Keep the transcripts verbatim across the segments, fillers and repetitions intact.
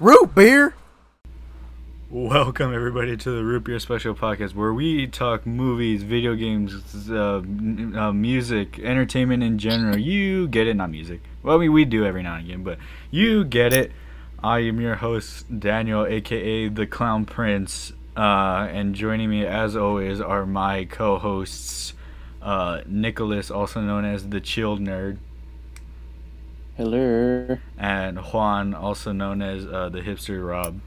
Root beer. Welcome everybody to the Rootbeer Special Podcast, where we talk movies, video games, uh, uh, music, entertainment in general. You get it, not music. Well, I mean, we do every now and again, but you get it. I am your host, Daniel, aka the Clown Prince, uh, and joining me as always are my co-hosts, uh, Nicholas, also known as the Chill Nerd. Hello. And Juan, also known as uh, the Hipster Rob.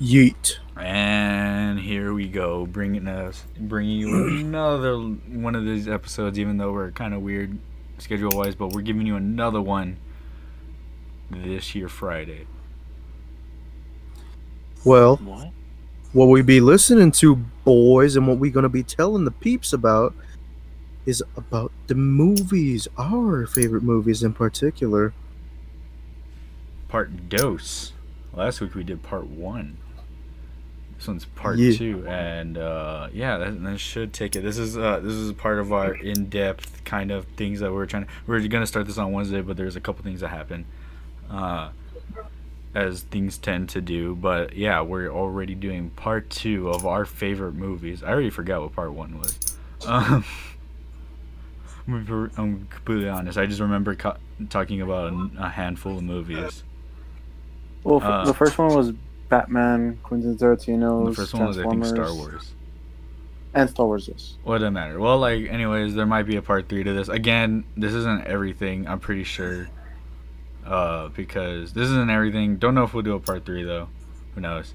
Yeet. And here we go, bringing us, bringing you another one of these episodes. Even though we're kind of weird schedule-wise, but we're giving you another one this year Friday. Well, what? what we be listening to, boys, and what we gonna be telling the peeps about is about the movies, our favorite movies in particular. Part dos. Last week we did part one. This one's part yeah. two, and uh, yeah, that, that should take it. This is uh, this is part of our in-depth kind of things that we're trying to. We're gonna start this on Wednesday, but there's a couple things that happen, uh, as things tend to do. But yeah, we're already doing part two of our favorite movies. I already forgot what part one was. Um, I'm completely honest. I just remember co- talking about a, a handful of movies. Well, f- uh, the first one was Batman, Quentin Tarantino's, the first one was, I think, Star Wars. And Star Wars, yes. Well, it doesn't matter. Well, like, anyways, there might be a part three to this. Again, this isn't everything, I'm pretty sure. Uh, because this isn't everything. Don't know if we'll do a part three, though. Who knows?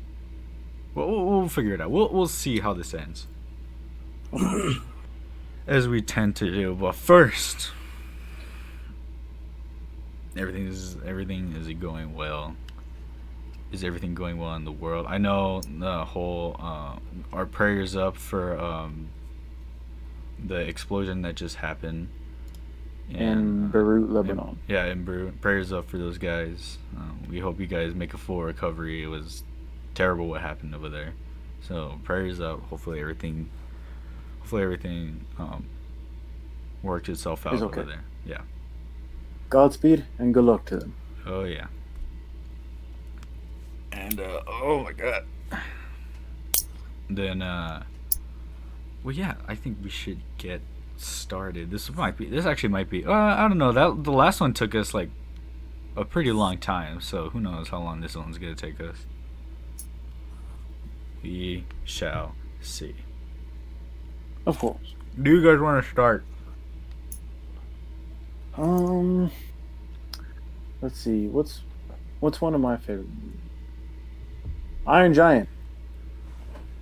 We'll, we'll, we'll figure it out. We'll, we'll see how this ends. As we tend to do. But first, everything is, everything is going well. Is everything going well in the world? I know the whole uh, our prayers up for um, the explosion that just happened in, in Beirut, Lebanon. In, yeah, in Beirut. Prayers up for those guys. Uh, we hope you guys make a full recovery. It was terrible what happened over there. So prayers up. Hopefully everything, hopefully everything um, worked itself out it's okay. over there. Yeah. Godspeed and good luck to them. Oh yeah. And, uh, oh my god. Then, uh, well, yeah, I think we should get started. This might be, this actually might be, uh, I don't know, that the last one took us, like, a pretty long time, so who knows how long this one's gonna take us. We shall see. Of course. Do you guys want to start? Um, let's see, what's, what's one of my favorite movies? Iron Giant.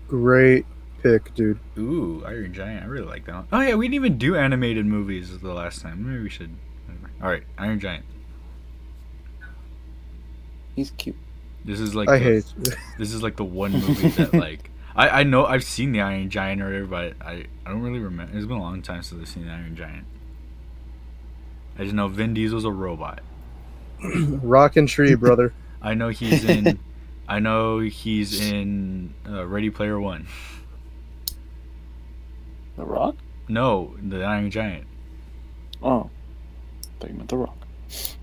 Great pick, dude. Ooh, Iron Giant. I really like that one. Oh, yeah, we didn't even do animated movies the last time. Maybe we should. All right, Iron Giant. He's cute. This is like I the, hate it. This is like the one movie that, like, I, I know I've seen the Iron Giant or whatever, but I, I don't really remember. It's been a long time since I've seen the Iron Giant. I just know Vin Diesel's a robot. Rockin' tree, brother. I know he's in... I know he's in uh, Ready Player One. The Rock? No, the Iron Giant. Oh, I thought you meant The Rock.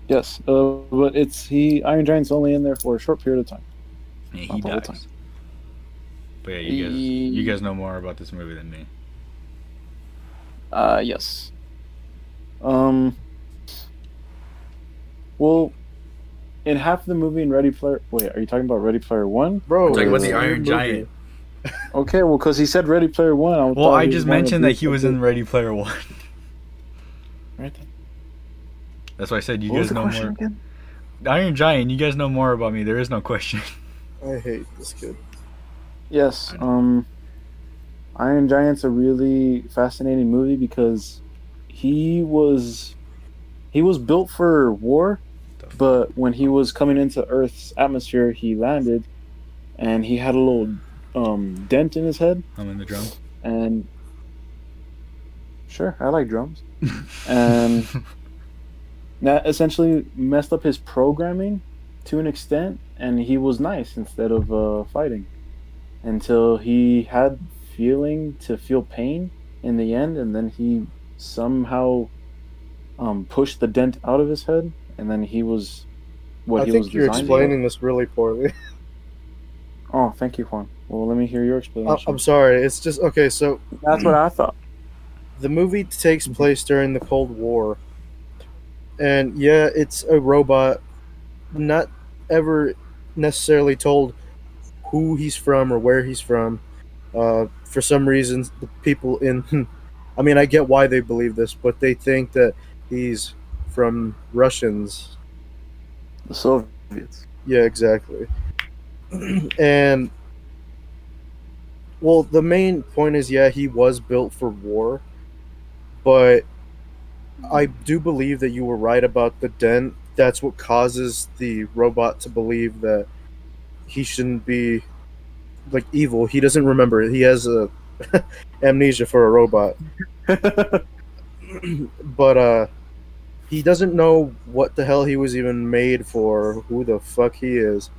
Yes, uh, but it's he. Iron Giant's only in there for a short period of time. Yeah, he Not dies. Time. But yeah, you guys, he... you guys know more about this movie than me. Uh, yes. Um. Well. In half the movie in Ready Player... Wait, are you talking about Ready Player One? Bro, I'm talking about the Iron Giant. Okay, well, because he said Ready Player One. I well, I just mentioned that he was in Ready Player One. Right then. That's why I said you what guys know more. Again? Iron Giant, you guys know more about me. There is no question. I hate this kid. Yes, um... Iron Giant's a really fascinating movie because he was... He was built for war... But when he was coming into Earth's atmosphere, he landed, and he had a little um, dent in his head. I'm in the drum. And sure, I like drums. And that essentially messed up his programming to an extent, and he was nice instead of uh, fighting until he had feeling to feel pain in the end, and then he somehow um, pushed the dent out of his head. And then he was what I he was I think you're explaining to. This really poorly. Oh, thank you, Juan. Well, let me hear your explanation. I'm sorry. It's just, okay, so... That's what I thought. The movie takes place during the Cold War. And, yeah, it's a robot, not ever necessarily told who he's from or where he's from. Uh, for some reason, the people in... I mean, I get why they believe this, but they think that he's from Russians. The Soviets. Yeah, exactly. And, well, the main point is, yeah, he was built for war, but I do believe that you were right about the dent. That's what causes the robot to believe that he shouldn't be, like, evil. He doesn't remember. He has a amnesia for a robot. But, uh, he doesn't know what the hell he was even made for, who the fuck he is.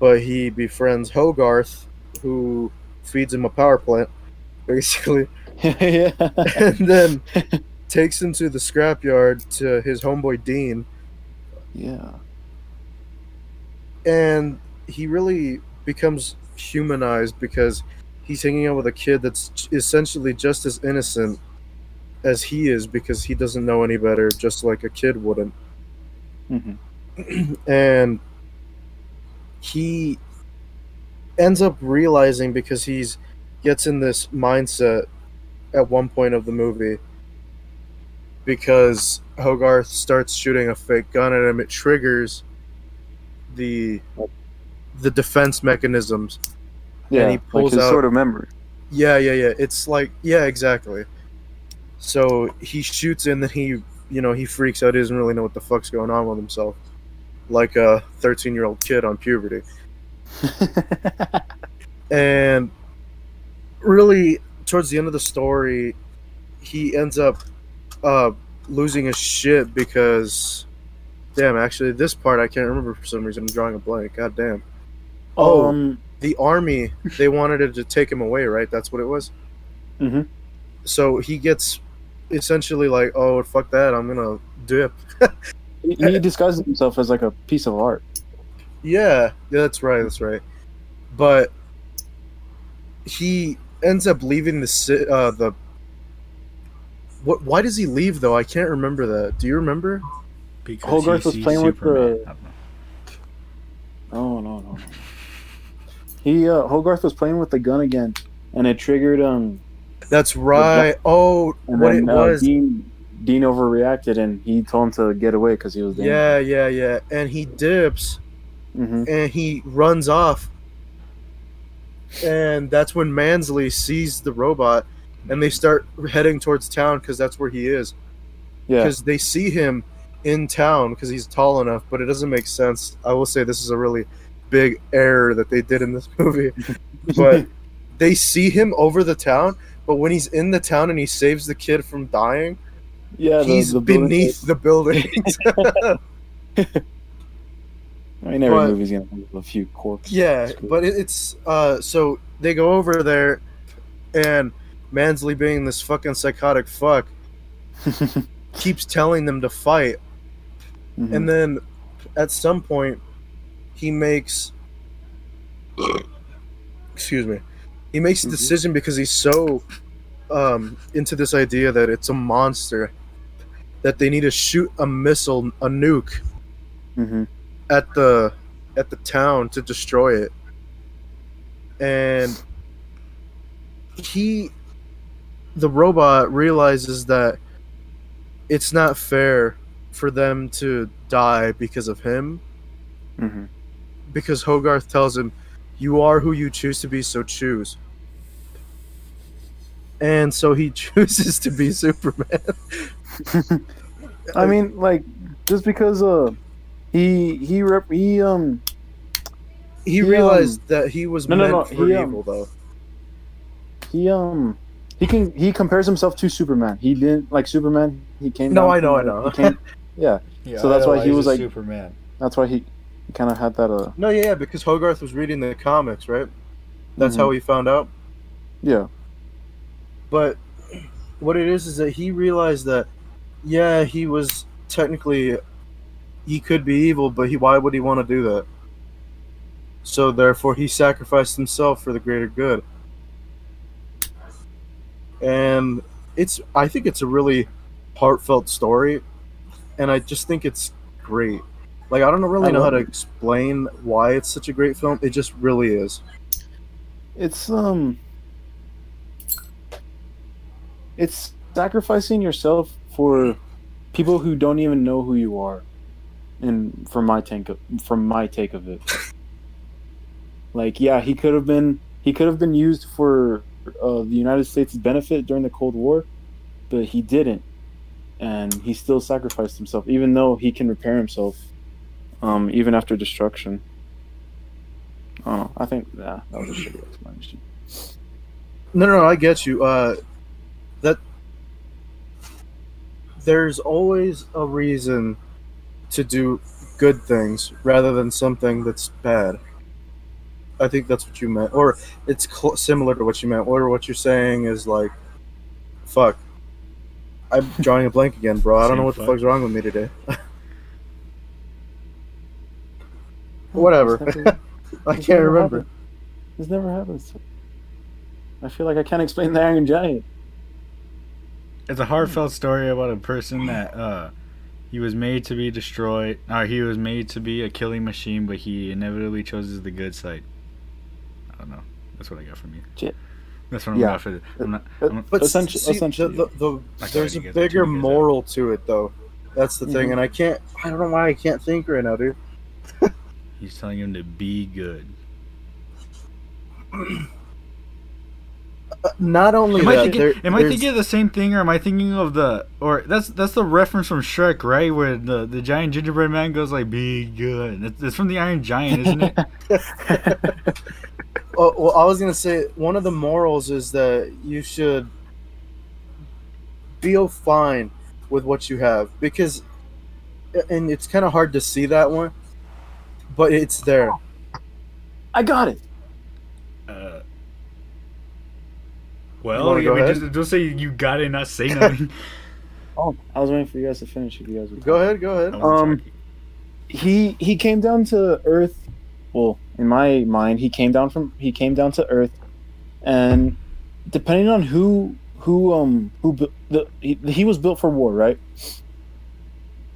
But he befriends Hogarth, who feeds him a power plant, basically. Yeah. And then takes him to the scrapyard to his homeboy Dean. Yeah. And he really becomes humanized because he's hanging out with a kid that's essentially just as innocent as he is because he doesn't know any better, just like a kid wouldn't. Mm-hmm. And... he ends up realizing, because he's gets in this mindset at one point of the movie, because Hogarth starts shooting a fake gun at him, it triggers the the defense mechanisms. Yeah, and he pulls like his out, sort of memory. Yeah, yeah, yeah. It's like, yeah, exactly. So he shoots and then he, you know, he freaks out. He doesn't really know what the fuck's going on with himself. Like a thirteen-year-old kid on puberty. And really, towards the end of the story, he ends up uh, losing his shit because... Damn, actually, this part I can't remember for some reason. I'm drawing a blank. God damn. Oh, um, the army, they wanted it to take him away, right? That's what it was? Mm-hmm. So he gets essentially like, oh, fuck that, I'm going to dip. He disguises himself as like a piece of art. Yeah, yeah, that's right, that's right. But he ends up leaving the uh, the. What? Why does he leave though? I can't remember that. Do you remember? Because Hogarth was playing Superman. with the. Oh no no. no. He uh, Hogarth was playing with the gun again, and it triggered um. That's right. Oh, and what then, it was. Uh, Dean... Dean overreacted, and he told him to get away because he was dangerous. Yeah, yeah, yeah. And he dips, mm-hmm. and he runs off. And that's when Mansley sees the robot, and they start heading towards town because that's where he is. Yeah. Because they see him in town because he's tall enough, but it doesn't make sense. I will say this is a really big error that they did in this movie. But they see him over the town, but when he's in the town and he saves the kid from dying... Yeah, he's the, the beneath the buildings. I mean, every but, movie's gonna have a few corpses. Yeah, cool. But it's uh, so they go over there, and Mansley, being this fucking psychotic fuck, keeps telling them to fight, mm-hmm. and then at some point he makes, excuse me, he makes mm-hmm. a decision because he's so. Um, into this idea that it's a monster, that they need to shoot a missile, a nuke, mm-hmm. at the at the town to destroy it. And he, the robot, realizes that it's not fair for them to die because of him, mm-hmm. because Hogarth tells him, "You are who you choose to be, so choose." And so he chooses to be Superman. I mean, like, just because uh, he he rep- he um he realized um, that he was no, meant no, no, for he, evil, um, though. He um he can he compares himself to Superman. He didn't like Superman. He came. No, I know, I know. Came, yeah. yeah. So that's why he was like Superman. That's why he kind of had that. Uh. No, yeah, yeah, because Hogarth was reading the comics, right? That's mm-hmm. how he found out. Yeah. But what it is is that he realized that, yeah, he was technically he could be evil, but he why would he want to do that? So therefore, he sacrificed himself for the greater good. And it's I think it's a really heartfelt story, and I just think it's great. Like, I don't really I know how to explain why it's such a great film. It just really is. It's um it's sacrificing yourself for people who don't even know who you are. And from my take of, from my take of it. Like, yeah, he could have been he could have been used for uh, the United States' benefit during the Cold War, but he didn't. And he still sacrificed himself, even though he can repair himself, um, even after destruction. Oh, I think yeah, that was a shitty explanation. No, no, no, I get you. Uh, that there's always a reason to do good things rather than something that's bad. I think that's what you meant, or it's cl- similar to what you meant, or what you're saying is like, fuck. I'm drawing a blank again, bro. I don't know what the fuck's wrong with me today. Whatever. Never, I can't remember. Happened. This never happens. I feel like I can't explain the Iron Giant. It's a heartfelt story about a person that uh, he was made to be destroyed, or he was made to be a killing machine, but he inevitably chooses the good side. I don't know. That's what I got from you. Shit. That's what I'm yeah. for. I'm not, I'm not, but essentially, see, essentially the, the, the, there's a bigger moral out. to it, though. That's the mm-hmm. thing, and I can't. I don't know why I can't think right now, dude. He's telling him to be good. Uh, not only am that, I thinking, there, am I thinking of the same thing, or am I thinking of the or that's that's the reference from Shrek, right? Where the, the giant gingerbread man goes like, "Be good." That's, that's from the Iron Giant, isn't it? Oh, well, I was going to say, one of the morals is that you should feel fine with what you have. Because, and it's kind of hard to see that one, but it's there. I got it. Uh, well, I mean, just, just say you got it and not say nothing. Oh, I was waiting for you guys to finish. If you guys were go ahead, go ahead. Um, he he came down to Earth, well... in my mind, he came down from he came down to Earth, and depending on who who um who the he, he was built for war, right?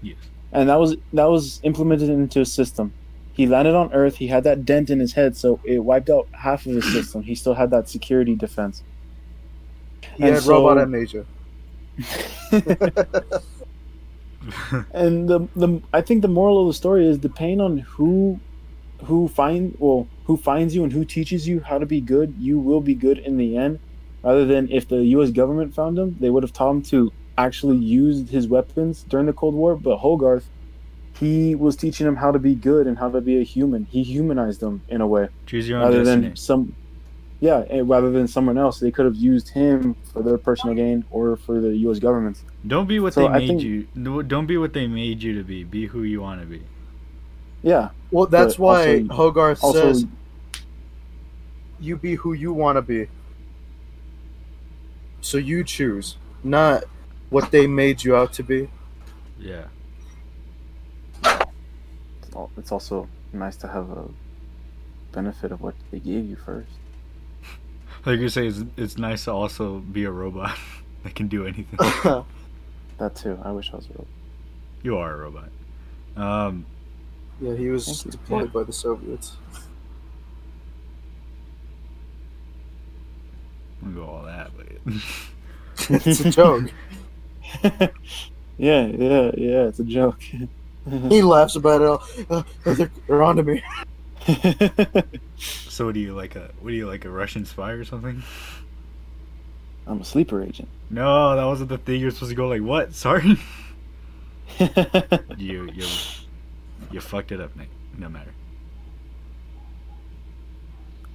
Yes. And that was that was implemented into a system. He landed on Earth. He had that dent in his head, so it wiped out half of his system. He still had that security defense. He and had so, robot amnesia. And the the I think the moral of the story is depending on who. Who find well? Who finds you and who teaches you how to be good? You will be good in the end. Rather than if the U S government found him, they would have taught him to actually use his weapons during the Cold War. But Hogarth, he was teaching him how to be good and how to be a human. He humanized them in a way. Choose your own rather destiny. Than some, yeah, rather than someone else, they could have used him for their personal gain or for the U S government. Don't be what so they I made think, you. Don't be what they made you to be. Be who you want to be. Yeah. Well, that's why also, Hogarth also, says, you be who you want to be. So you choose, not what they made you out to be. Yeah. It's also nice to have a benefit of what they gave you first. Like you say, it's, it's nice to also be a robot that can do anything. That too. I wish I was a robot. You are a robot. Um... Yeah, he was deployed yeah. by the Soviets. I'm gonna go all that, but it's a joke. yeah, yeah, yeah, it's a joke. He laughs about it all. Uh, they're, they're onto me. So, what do you like? A what do you like? A Russian spy or something? I'm a sleeper agent. No, that wasn't the thing. You're supposed to go like, what? Sorry. you you. You fucked it up, Nick. No matter.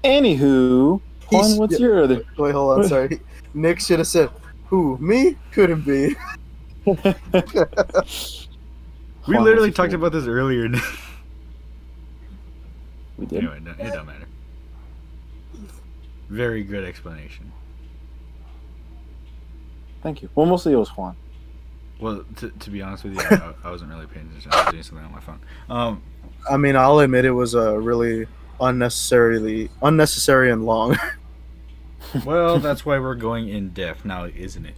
Anywho, Juan, what's yeah, your other... Wait, hold on, sorry. Nick should have said, who, me? Couldn't be. We Juan literally talked fool. about this earlier, Nick. We did. Anyway, no, it don't matter. Very good explanation. Thank you. Well, mostly it was Juan. Well, to, to be honest with you, I, I wasn't really paying attention. I was doing something on my phone. Um, I mean, I'll admit it was a really unnecessarily unnecessary and long. Well, that's why we're going in depth now, isn't it?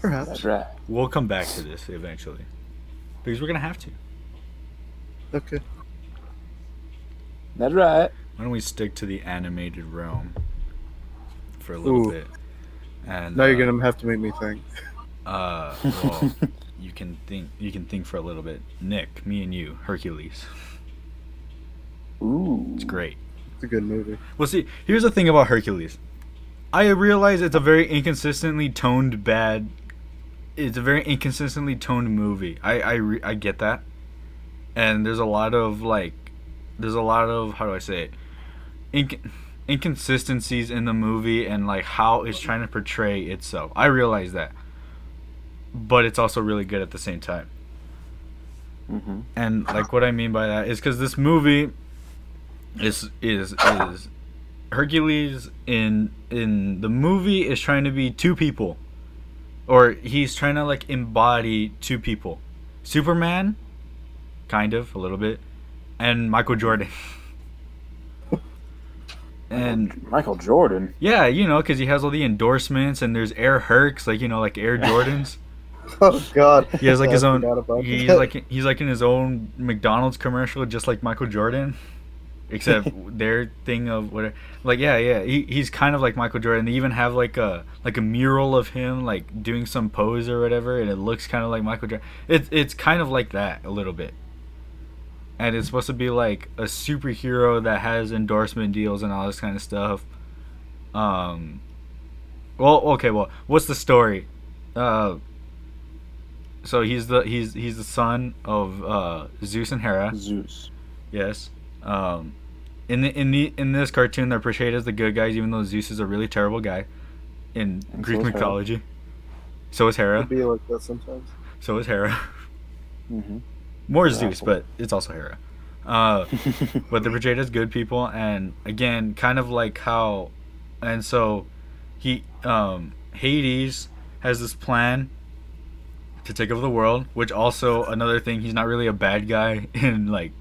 Perhaps. That's right. We'll come back to this eventually, because we're gonna have to. Okay. That's right. Why don't we stick to the animated realm for a little Ooh. bit? And now uh, you're gonna have to make me think. Uh, well, you can think. You can think for a little bit, Nick. Me and you, Hercules. Ooh, it's great. It's a good movie. Well, see, here's the thing about Hercules. I realize it's a very inconsistently toned bad. It's a very inconsistently toned movie. I I re- I get that, and there's a lot of like, there's a lot of how do I say it, Inc- inconsistencies in the movie and like how it's trying to portray itself. I realize that. But it's also really good at the same time. Mm-hmm. And like what I mean by that is because this movie is is is Hercules in in the movie is trying to be two people, or he's trying to like embody two people, Superman, kind of a little bit, and Michael Jordan. And Michael Jordan. Yeah, you know, because he has all the endorsements and there's Air Hercs, like you know, like Air Jordans. Oh God! He has like his own. He's like he's like in his own McDonald's commercial, just like Michael Jordan, except their thing of whatever. Like yeah, yeah. He he's kind of like Michael Jordan. They even have like a like a mural of him like doing some pose or whatever, and it looks kind of like Michael Jordan. It's it's kind of like that a little bit, and it's supposed to be like a superhero that has endorsement deals and all this kind of stuff. Um, well, okay, well, what's the story? Uh. So he's the he's he's the son of uh, Zeus and Hera. Zeus. Yes. Um, in the in the in this cartoon, they're portrayed as the good guys, even though Zeus is a really terrible guy in and Greek so mythology. Hera. So is Hera. It could be like that sometimes. So is Hera. Mm-hmm. More Zeus, awful. But it's also Hera. Uh, but they're portrayed as good people, and again, kind of like how, and so he um, Hades has this plan to take over the world, which also another thing, he's not really a bad guy in like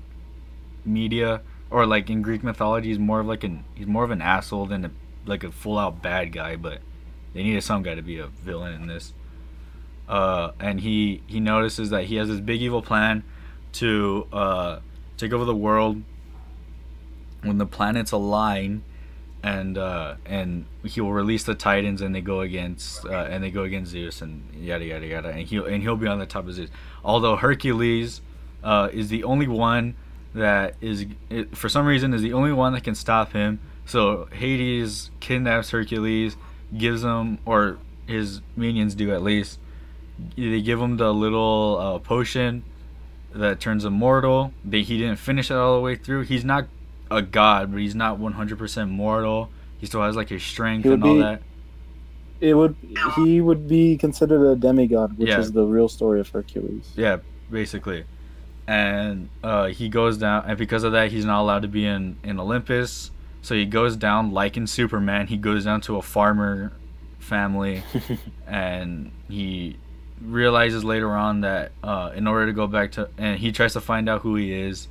media or like in Greek mythology. He's more of like an he's more of an asshole than a, like a full out bad guy. But they needed some guy to be a villain in this. Uh, and he he notices that he has this big evil plan to uh, take over the world when the planets align, and uh, and he will release the Titans, and they go against uh, and they go against Zeus, and yada yada yada, and he'll and he'll be on the top of Zeus. Although Hercules uh, is the only one that is, it, for some reason, is the only one that can stop him. So Hades kidnaps Hercules, gives him, or his minions do at least. They give him the little uh, potion that turns him mortal. They, he didn't finish it all the way through. He's not a god, but he's not one hundred percent mortal. He still has like his strength and all be, that. It would he would be considered a demigod, which yeah. is the real story of Hercules. Yeah, basically. And uh, he goes down, and because of that, he's not allowed to be in, in Olympus. So he goes down like in Superman. He goes down to a farmer family, and he realizes later on that uh, in order to go back to, and he tries to find out who he is.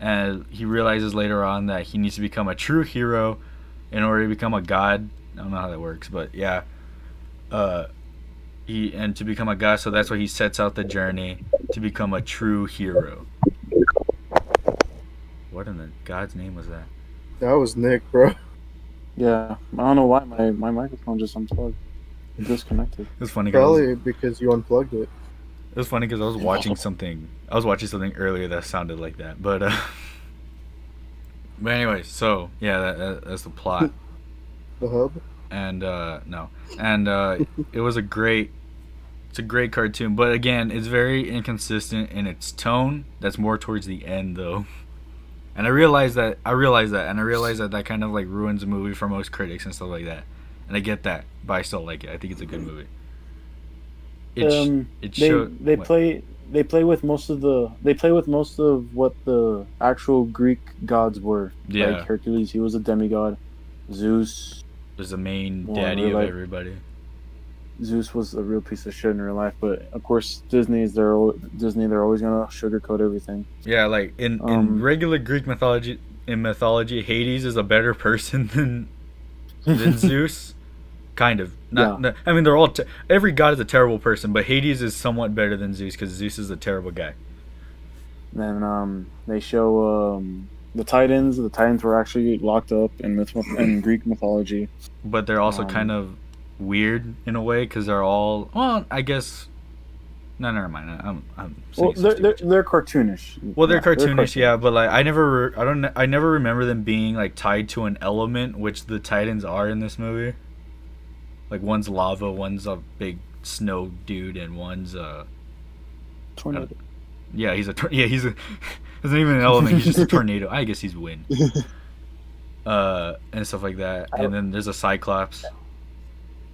And he realizes later on that he needs to become a true hero in order to become a god. I don't know how that works, but yeah. Uh, he and to become a god, so that's why he sets out the journey to become a true hero. What in the god's name was that? That was Nick, bro. Yeah, I don't know why my, my microphone just unplugged. It disconnected. It was funny. Probably because you unplugged it. It was funny because I was watching something. I was watching something earlier that sounded like that, but. Uh, but anyway, so yeah, that, that, that's the plot. The hub. And uh, no, and uh, it was a great. It's a great cartoon, but again, it's very inconsistent in its tone. That's more towards the end, though. And I realize that. I realize that, and I realize that that kind of like ruins a movie for most critics and stuff like that. And I get that, but I still like it. I think it's a good movie. It sh- um, it they showed, they what? play they play with most of the they play with most of what the actual Greek gods were. Yeah. Like Hercules, he was a demigod. Zeus was the main daddy of like, everybody. Zeus was a real piece of shit in real life, but of course Disney's they're Disney they're always gonna sugarcoat everything. Yeah, like in, um, in regular Greek mythology in mythology, Hades is a better person than than Zeus, kind of. Not, yeah. not I mean they're all te- every god is a terrible person, but Hades is somewhat better than Zeus because Zeus is a terrible guy. Then um, they show um, the Titans. The Titans were actually locked up in myth- in Greek mythology, but they're also um, kind of weird in a way because they're all well I guess no never mind I'm, I'm well they're, they're, they're cartoonish well they're yeah, cartoonish they're cartoon. yeah but like I never re- I don't I never remember them being like tied to an element, which the Titans are in this movie. Like one's lava, one's a big snow dude, and one's a tornado. Yeah, he's a tor- yeah he's a it's not even an element, he's just a tornado. I guess he's wind uh and stuff like that. And then there's a Cyclops.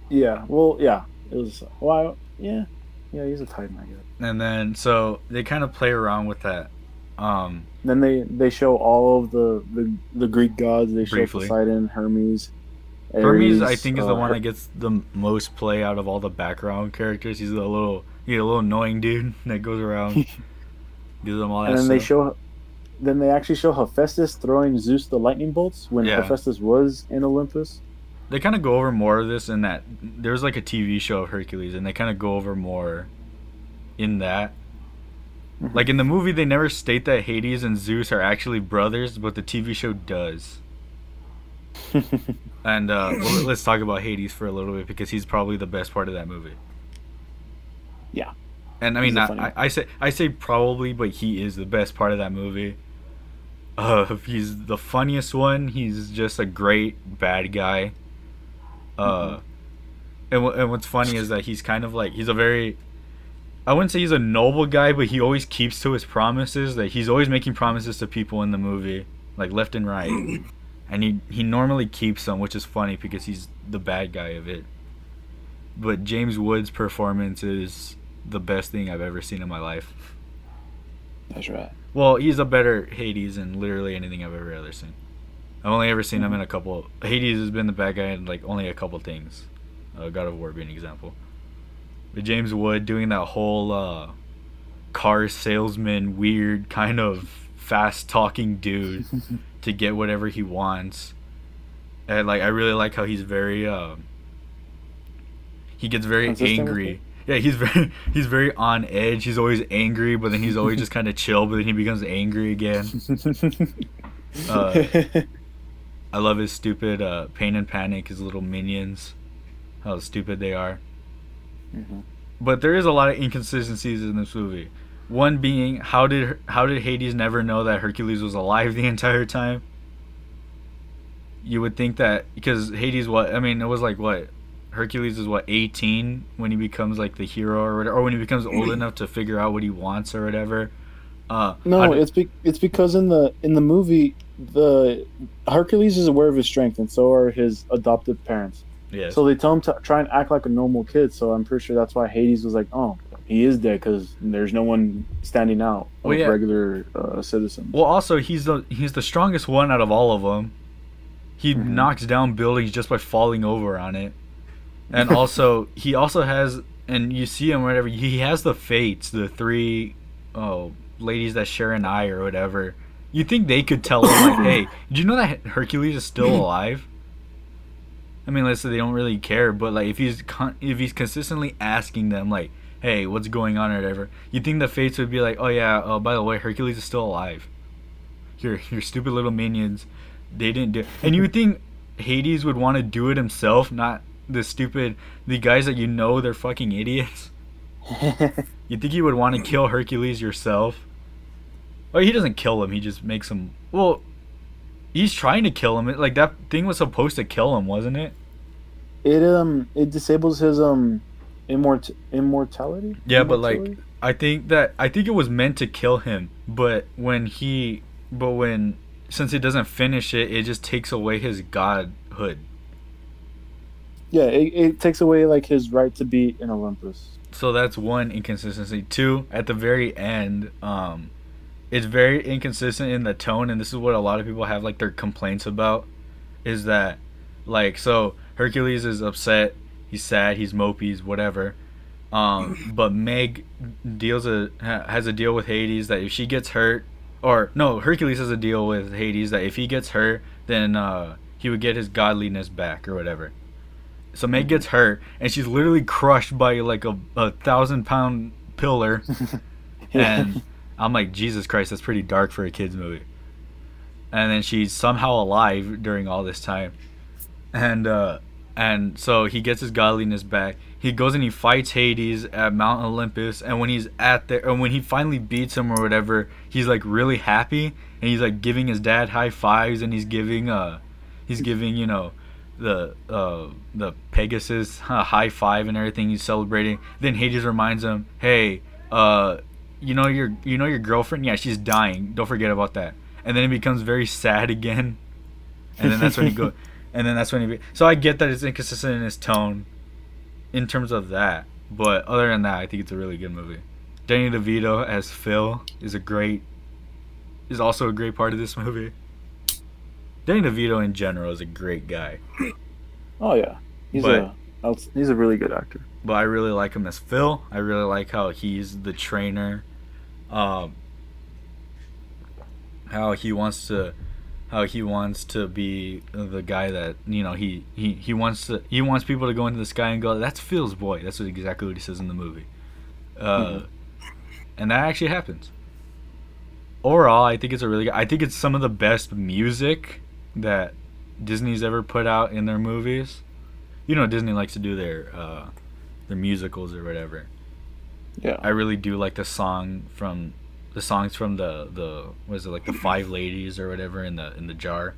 Yeah, well, yeah, it was, well, yeah, yeah, he's a Titan, I guess. And then, so, they kind of play around with that. Um, then they, they show all of the, the, the Greek gods. They briefly. show Poseidon, Hermes, Ares, Hermes, I think, is uh, the one that gets the most play out of all the background characters. He's a little, he's a little annoying dude that goes around, gives them all that and then stuff. They show, then they actually show Hephaestus throwing Zeus the lightning bolts when yeah. Hephaestus was in Olympus. They kind of go over more of this in that there's like a T V show of Hercules, and they kind of go over more in that. Mm-hmm. Like in the movie, they never state that Hades and Zeus are actually brothers, but the T V show does. and uh, well, let's talk about Hades for a little bit because he's probably the best part of that movie. Yeah. And I mean, not, I, I say I say probably, but he is the best part of that movie. Uh, he's the funniest one. He's just a great bad guy. Uh, and, w- and what's funny is that he's kind of like he's a very I wouldn't say he's a noble guy, but he always keeps to his promises. That he's always making promises to people in the movie, like left and right, and he he normally keeps them, which is funny because he's the bad guy of it. But James Woods' performance is the best thing I've ever seen in my life. That's right. Well, he's a better Hades than literally anything I've ever ever seen. I've only ever seen him in a couple... Hades has been the bad guy in, like, only a couple things. Uh, God of War being an example. But James Wood doing that whole uh, car salesman, weird, kind of fast-talking dude to get whatever he wants. And, like, I really like how he's very... Um, he gets very angry. Yeah, he's very he's very on edge. He's always angry, but then he's always just kind of chill, but then he becomes angry again. Uh... I love his stupid uh, Pain and Panic, his little minions, how stupid they are. Mm-hmm. But there is a lot of inconsistencies in this movie. One being, how did how did Hades never know that Hercules was alive the entire time? You would think that, because Hades, what I mean, it was like what? Hercules is what, eighteen when he becomes like the hero or whatever, or when he becomes old enough to figure out what he wants or whatever. Uh, no, it's be- it's because in the in the movie, the Hercules is aware of his strength, and so are his adoptive parents. Yes. So they tell him to try and act like a normal kid. So I'm pretty sure that's why Hades was like, "Oh, he is dead because there's no one standing out well, of yeah. regular uh, citizens." Well, also he's the he's the strongest one out of all of them. He mm-hmm. knocks down buildings just by falling over on it, and also he also has, and you see him whatever he has the Fates, the three oh ladies that share an eye or whatever. You think they could tell him, like, hey, did you know that Hercules is still alive? I mean, let's say they don't really care, but, like, if he's con- if he's consistently asking them, like, hey, what's going on or whatever, you'd think the Fates would be like, oh, yeah, oh, by the way, Hercules is still alive. Your, your stupid little minions, they didn't do it. And you would think Hades would want to do it himself, not the stupid, the guys that you know they're fucking idiots. You'd think you would want to kill Hercules yourself. Oh, he doesn't kill him. He just makes him... Well, he's trying to kill him. It, like, that thing was supposed to kill him, wasn't it? It um, it disables his um, immort- immortality? Yeah, immortality? But, like, I think that... I think it was meant to kill him, but when he... But when... Since it doesn't finish it, it just takes away his godhood. Yeah, it, it takes away, like, his right to be in Olympus. So that's one inconsistency. Two, at the very end, um... it's very inconsistent in the tone, and this is what a lot of people have, like, their complaints about, is that, like, so Hercules is upset he's sad, he's mopey, he's whatever. Um, but Meg deals a has a deal with Hades that if she gets hurt, or no, Hercules has a deal with Hades that if he gets hurt, then uh, he would get his godliness back or whatever. So Meg gets hurt, and she's literally crushed by like a, a thousand pound pillar. And I'm like, Jesus Christ, that's pretty dark for a kids movie. And then she's somehow alive during all this time. And uh, and so he gets his godliness back. He goes and he fights Hades at Mount Olympus. And when he's at there, and when he finally beats him or whatever, he's like really happy. And he's like giving his dad high fives, and he's giving uh, he's giving you know, the uh the Pegasus uh, high five and everything. He's celebrating. Then Hades reminds him, hey, uh, you know your you know your girlfriend? Yeah, she's dying. Don't forget about that. And then it becomes very sad again. And then that's when he go. And then that's when he. Be- so I get that it's inconsistent in his tone, in terms of that. But other than that, I think it's a really good movie. Danny DeVito as Phil is a great. Is also a great part of this movie. Danny DeVito in general is a great guy. Oh yeah, he's but, a he's a really good actor. But I really like him as Phil. I really like how he's the trainer, um, how he wants to, how he wants to be the guy that you know he, he, he wants to he wants people to go into the sky and go, that's Phil's boy. That's what exactly what he says in the movie, uh, mm-hmm. and that actually happens. Overall, I think it's a really good. I think it's some of the best music that Disney's ever put out in their movies. You know, Disney likes to do their uh, their musicals or whatever. Yeah. I really do like the song from the songs from the the what is it like the Five Ladies or whatever in the in the jar.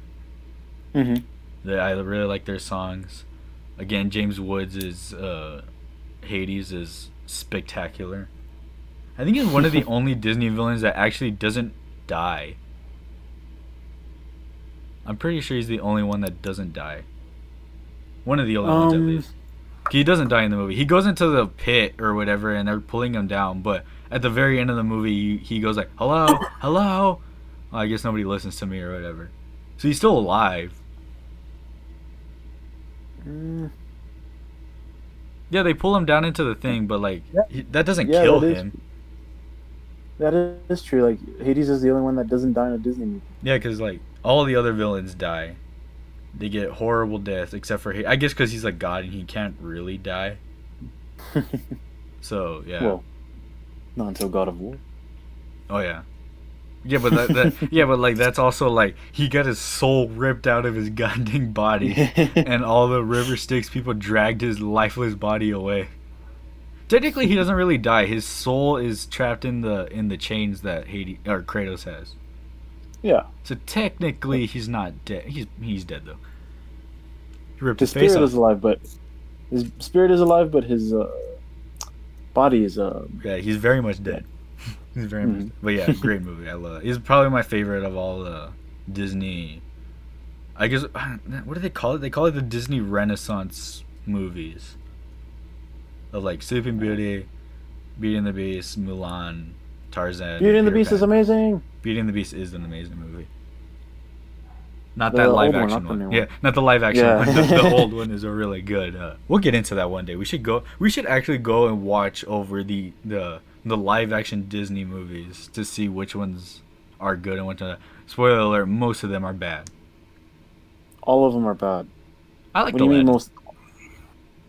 Mhm. I really like their songs. Again, James Woods is uh, Hades is spectacular. I think he's one of the only Disney villains that actually doesn't die. I'm pretty sure he's the only one that doesn't die. One of the only um, ones, at least. He doesn't die in the movie. He goes into the pit or whatever, and they're pulling him down. But at the very end of the movie, he goes like, hello, hello. Well, I guess nobody listens to me or whatever. So he's still alive. Mm. Yeah, they pull him down into the thing, but like, yeah. he, that doesn't yeah, kill that him. Is. That is true. Like, Hades is the only one that doesn't die in a Disney movie. Yeah, because like, all the other villains die. They get horrible deaths, except for Hades. I guess because he's like God and he can't really die. So, yeah. Well, not until God of War. Oh, yeah. Yeah, but that, that yeah, but like that's also like he got his soul ripped out of his goddamn body, and all the river Styx people dragged his lifeless body away. Technically, he doesn't really die. His soul is trapped in the in the chains that Hades or Kratos has. Yeah. So technically, he's not dead. He's he's dead though. He ripped his, his face spirit off. is alive, but his spirit is alive, but his uh, body is uh. Yeah, he's very much dead. He's very mm-hmm. much, but yeah, great movie. I love it. It's probably my favorite of all the Disney. I guess what do they call it? They call it the Disney Renaissance movies. Of like Sleeping Beauty, Beauty and the Beast, Mulan, Tarzan. Beauty and the Beast is amazing. Beauty and the Beast is an amazing movie. Not that live action one. Yeah, not the live action one. The, the old one is a really good. Uh, we'll get into that one day. We should go. We should actually go and watch over the the. the live action Disney movies to see which ones are good and which are not. Spoiler alert, most of them are bad. All of them are bad. I like Aladdin. Most...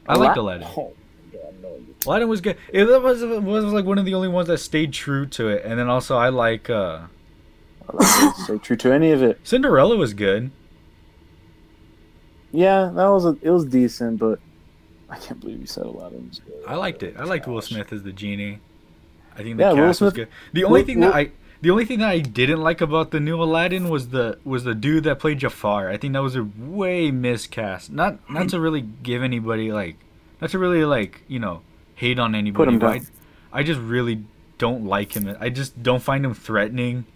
I liked Aladdin. Oh, yeah, no, Aladdin was good. It was, it was like one of the only ones that stayed true to it. And then also I like... Uh... so true to any of it. Cinderella was good. Yeah, that was a, it was decent, but I can't believe you said Aladdin was good. I liked it. I liked Gosh. Will Smith as the genie. I think the yeah, cast was good. The only Will, thing that Will, I the only thing that I didn't like about the new Aladdin was the was the dude that played Jafar. I think that was a way miscast. Not not to really give anybody like not to really like, you know, hate on anybody. Put him down. I, I just really don't like him. I just don't find him threatening.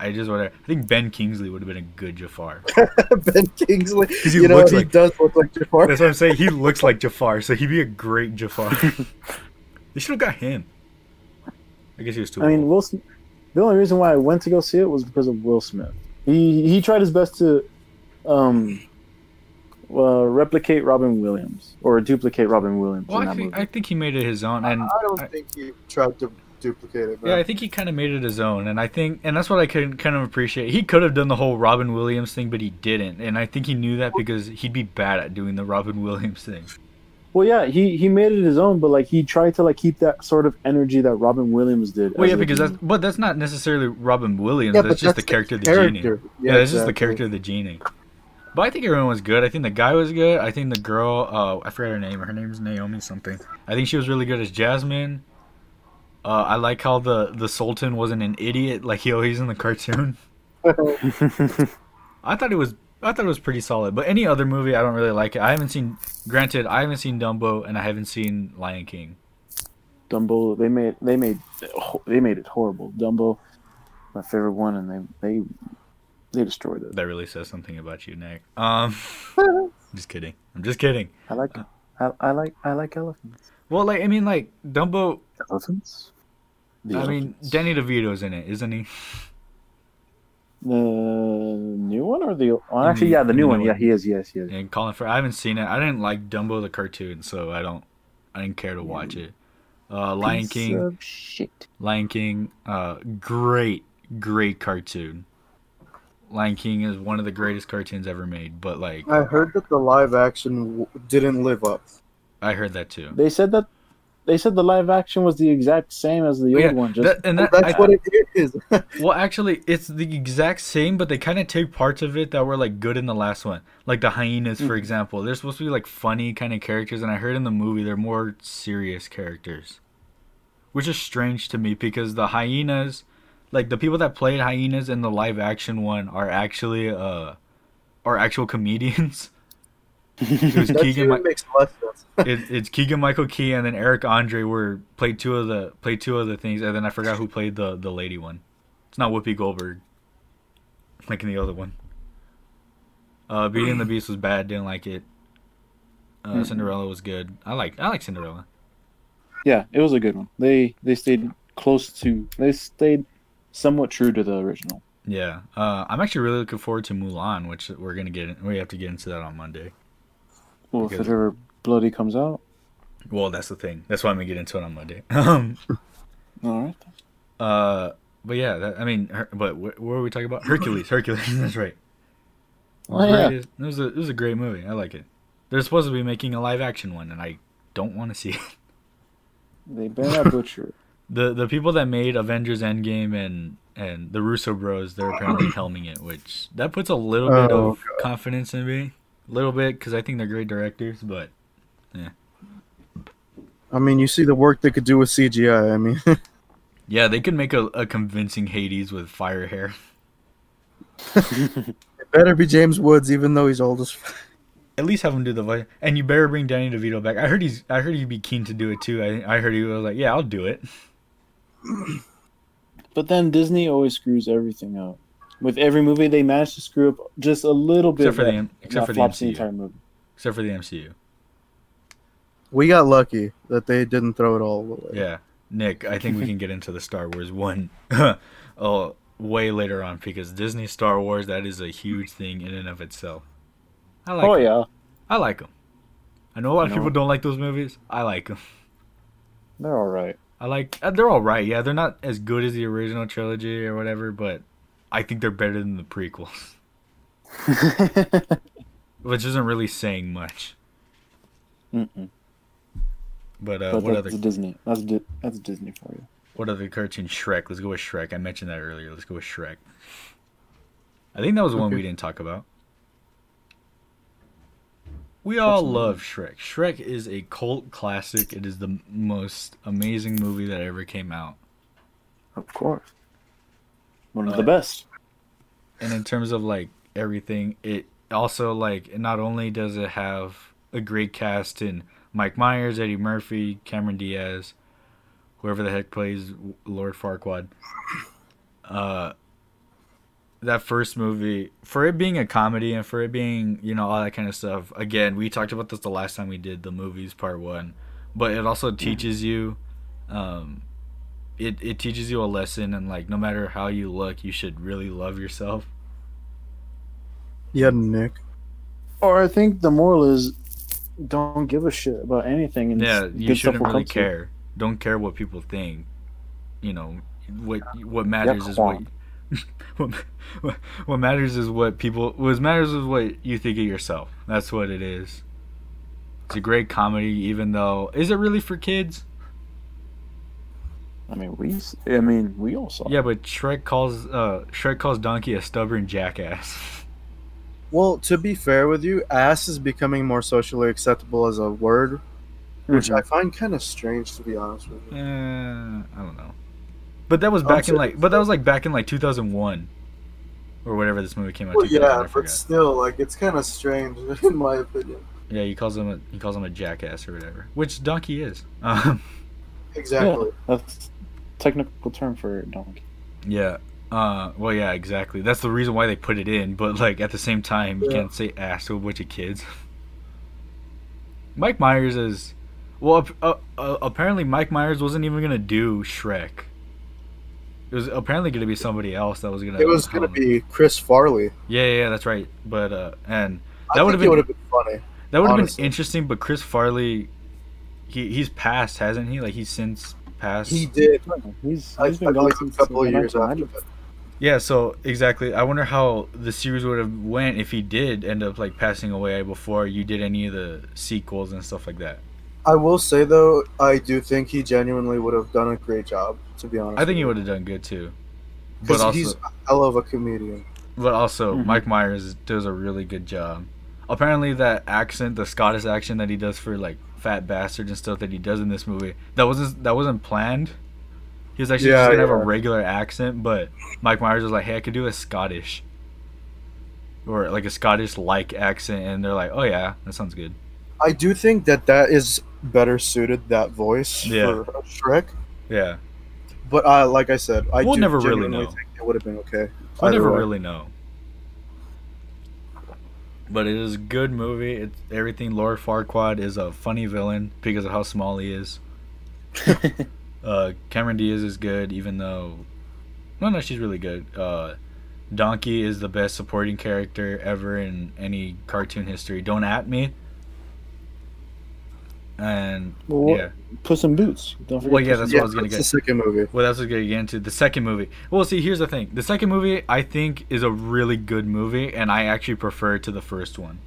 I just whatever. I think Ben Kingsley would have been a good Jafar. Ben Kingsley. He you know looks he like, does look like Jafar. That's what I'm saying. He looks like Jafar, so he'd be a great Jafar. They should have got him. I guess he was too I old. mean, Will Smith, the only reason why I went to go see it was because of Will Smith. He he tried his best to um, uh, replicate Robin Williams or duplicate Robin Williams. Well, in that I, think, movie. I think he made it his own. And I, I don't I, think he tried to duplicate it. Bro. Yeah, I think he kind of made it his own, and I think, and that's what I can kind of appreciate. He could have done the whole Robin Williams thing, but he didn't, and I think he knew that because he'd be bad at doing the Robin Williams thing. Well, yeah, he, he made it his own, but like he tried to like keep that sort of energy that Robin Williams did. Well, yeah, because that's but that's not necessarily Robin Williams. Yeah, that's just that's the character, the, character. the genie. Yeah, yeah that's exactly. just the character of the genie. But I think everyone was good. I think the guy was good. I think the girl, uh, I forgot her name. Her name's Naomi something. I think she was really good as Jasmine. Uh, I like how the the Sultan wasn't an idiot like he always in the cartoon. I thought it was. I thought it was pretty solid, but any other movie, I don't really like it. I haven't seen, granted, I haven't seen Dumbo, and I haven't seen Lion King. Dumbo, they made, they made, they made it horrible. Dumbo, my favorite one, and they, they, they destroyed it. That really says something about you, Nick. Um, just kidding. I'm just kidding. I like, I, I like, I like elephants. Well, like I mean, like Dumbo. Elephants. The I elephants. mean, Danny DeVito's in it, isn't he? The new one or the oh, actually yeah the new, new one. one yeah he is yes yes and Colin Farrell. I haven't seen it. I didn't like Dumbo the cartoon, so I don't I didn't care to watch it. Uh, Lion Piece King of shit. Lion King, uh, great great cartoon. Lion King is one of the greatest cartoons ever made. But like I heard that the live action didn't live up. I heard that too. They said that. They said the live action was the exact same as the yeah, old one. Just, that, and that, well, that's I, what it is. Well, actually, it's the exact same, but they kind of take parts of it that were like good in the last one. Like the hyenas, mm. for example. They're supposed to be like funny kind of characters, and I heard in the movie they're more serious characters. Which is strange to me because the hyenas, like the people that played hyenas in the live action one are actually uh, are actual comedians. It was Keegan Mi- makes less sense. it, it's Keegan-Michael Key and then Eric Andre were played two of the played two of the things, and then I forgot who played the, the lady one. It's not Whoopi Goldberg, like in the other one. Uh, Beauty and the Beast was bad. Didn't like it. Uh, mm-hmm. Cinderella was good. I like I like Cinderella. Yeah, it was a good one. They they stayed close to they stayed somewhat true to the original. Yeah, uh, I'm actually really looking forward to Mulan, which we're gonna get. We have to get into that on Monday. Well, because if it ever bloody comes out. Well, that's the thing. That's why I'm going to get into it on Monday. um, All right. Uh, but yeah, that, I mean, her, but what, what were we talking about? Hercules. Hercules. That's right. Oh, yeah. It was, a, it was a great movie. I like it. They're supposed to be making a live action one, and I don't want to see it. They better butcher it. The, the people that made Avengers Endgame and, and the Russo Bros, they're apparently helming it, which that puts a little bit oh, of God. confidence in me. Little bit, because I think they're great directors, but yeah. I mean, you see the work they could do with C G I. I mean, yeah, they could make a, a convincing Hades with fire hair. It better be James Woods, even though he's old as fuck. At least have him do the voice, and you better bring Danny DeVito back. I heard he's, I heard he'd be keen to do it too. I, I heard he was like, yeah, I'll do it. But then Disney always screws everything up. With every movie, they managed to screw up just a little bit. Except for the, except for the M C U. The entire movie. Except for the M C U. We got lucky that they didn't throw it all away. Yeah. Nick, I think we can get into the Star Wars one oh, way later on, because Disney Star Wars, that is a huge thing in and of itself. I like Oh, them. yeah. I like them. I know a lot of people don't like those movies. I like them. They're all right. I like... They're all right, yeah. They're not as good as the original trilogy or whatever, but... I think they're better than the prequels. Which isn't really saying much. Mm-mm. But, uh, but what that's other... Disney. That's, Di- that's Disney for you. What other cartoon? Shrek. Let's go with Shrek. I mentioned that earlier. Let's go with Shrek. I think that was one we didn't talk about. We all Absolutely. love Shrek. Shrek is a cult classic. It is the most amazing movie that ever came out. Of course. One of uh, the best. And in terms of like everything, it also like not only does it have a great cast in Mike Myers, Eddie Murphy, Cameron Diaz, whoever the heck plays Lord Farquaad. Uh, that first movie, for it being a comedy and for it being, you know, all that kind of stuff. Again, we talked about this the last time we did the movies part one, but it also teaches you, um, It it teaches you a lesson, and like no matter how you look, you should really love yourself. Yeah, Nick. Or I think the moral is don't give a shit about anything. And yeah, you shouldn't really care. To. Don't care what people think. You know, what what matters yeah, is what, what what matters is what people what matters is what you think of yourself. That's what it is. It's a great comedy, even though is it really for kids? I mean, we. I mean, we all saw. Yeah, but Shrek calls uh, Shrek calls Donkey a stubborn jackass. Well, to be fair with you, ass is becoming more socially acceptable as a word, mm-hmm. which I find kind of strange, to be honest with you. Uh, I don't know, but that was back in like, but that was like back in like two thousand one, or whatever this movie came out. Well, yeah, but still, like, it's kind of strange in my opinion. Yeah, he calls him a he calls him a jackass or whatever, which Donkey is. Um, exactly. Yeah, that's technical term for donkey. Yeah. Uh, well, yeah, exactly. That's the reason why they put it in. But like at the same time, you yeah. can't say ass to a bunch of kids. Mike Myers is, well, uh, uh, apparently Mike Myers wasn't even gonna do Shrek. It was apparently gonna be somebody else that was gonna. It was gonna him. be Chris Farley. Yeah, yeah, that's right. But uh, and that would have been, been funny. That would have been interesting. But Chris Farley, he he's passed, hasn't he? Like he's since. Past. He did. He's, he's been gone for a couple of years after that. Yeah, so exactly. I wonder how the series would have went if he did end up like passing away before you did any of the sequels and stuff like that. I will say though, I do think he genuinely would have done a great job. To be honest, I think he would have done good too. But also, he's a hell of a comedian. But also, mm-hmm. Mike Myers does a really good job. Apparently, that accent, the Scottish accent that he does for like. Fat bastard and stuff that he does in this movie that wasn't that wasn't planned. He was actually yeah, just gonna yeah. have a regular accent, but Mike Myers was like, hey, I could do a Scottish or like a Scottish like accent, and they're like, oh yeah, that sounds good. I do think that that is better suited, that voice yeah. for Shrek. Yeah, but uh, like I said, I we'll do never really know. Think it would have been okay. We'll never way. really know. But it is a good movie. It's everything. Lord Farquaad is a funny villain because of how small he is. uh, Cameron Diaz is good, even though... No, no, she's really good. Uh, Donkey is the best supporting character ever in any cartoon history. Don't at me. And, well, yeah. Puss in Boots. Don't forget well, yeah, that's yeah, what I was going to get. That's the second movie. Well, that's what I was going to get into. The second movie. Well, see, here's the thing. The second movie, I think, is a really good movie, and I actually prefer it to the first one,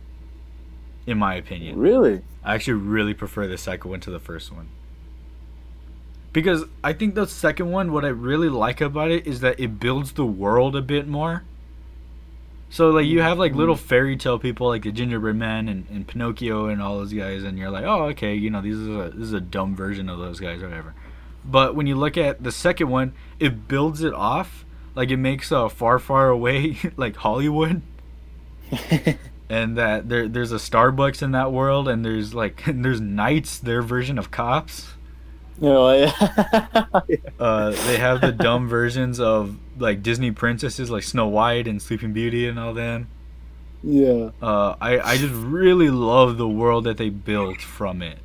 in my opinion. Really? I actually really prefer the second one to the first one. Because I think the second one, what I really like about it is that it builds the world a bit more. So, like, you have, like, little fairy tale people, like the Gingerbread Man and, and Pinocchio and all those guys, and you're like, oh, okay, you know, these are a, this is a dumb version of those guys or whatever. But when you look at the second one, it builds it off. Like, it makes a uh, far, far away, like, Hollywood. And that there there's a Starbucks in that world, and there's, like, and there's knights, their version of cops. Oh, yeah. uh, they have the dumb versions of like Disney princesses, like Snow White and Sleeping Beauty and all them. Yeah. Uh, I I just really love the world that they built from it.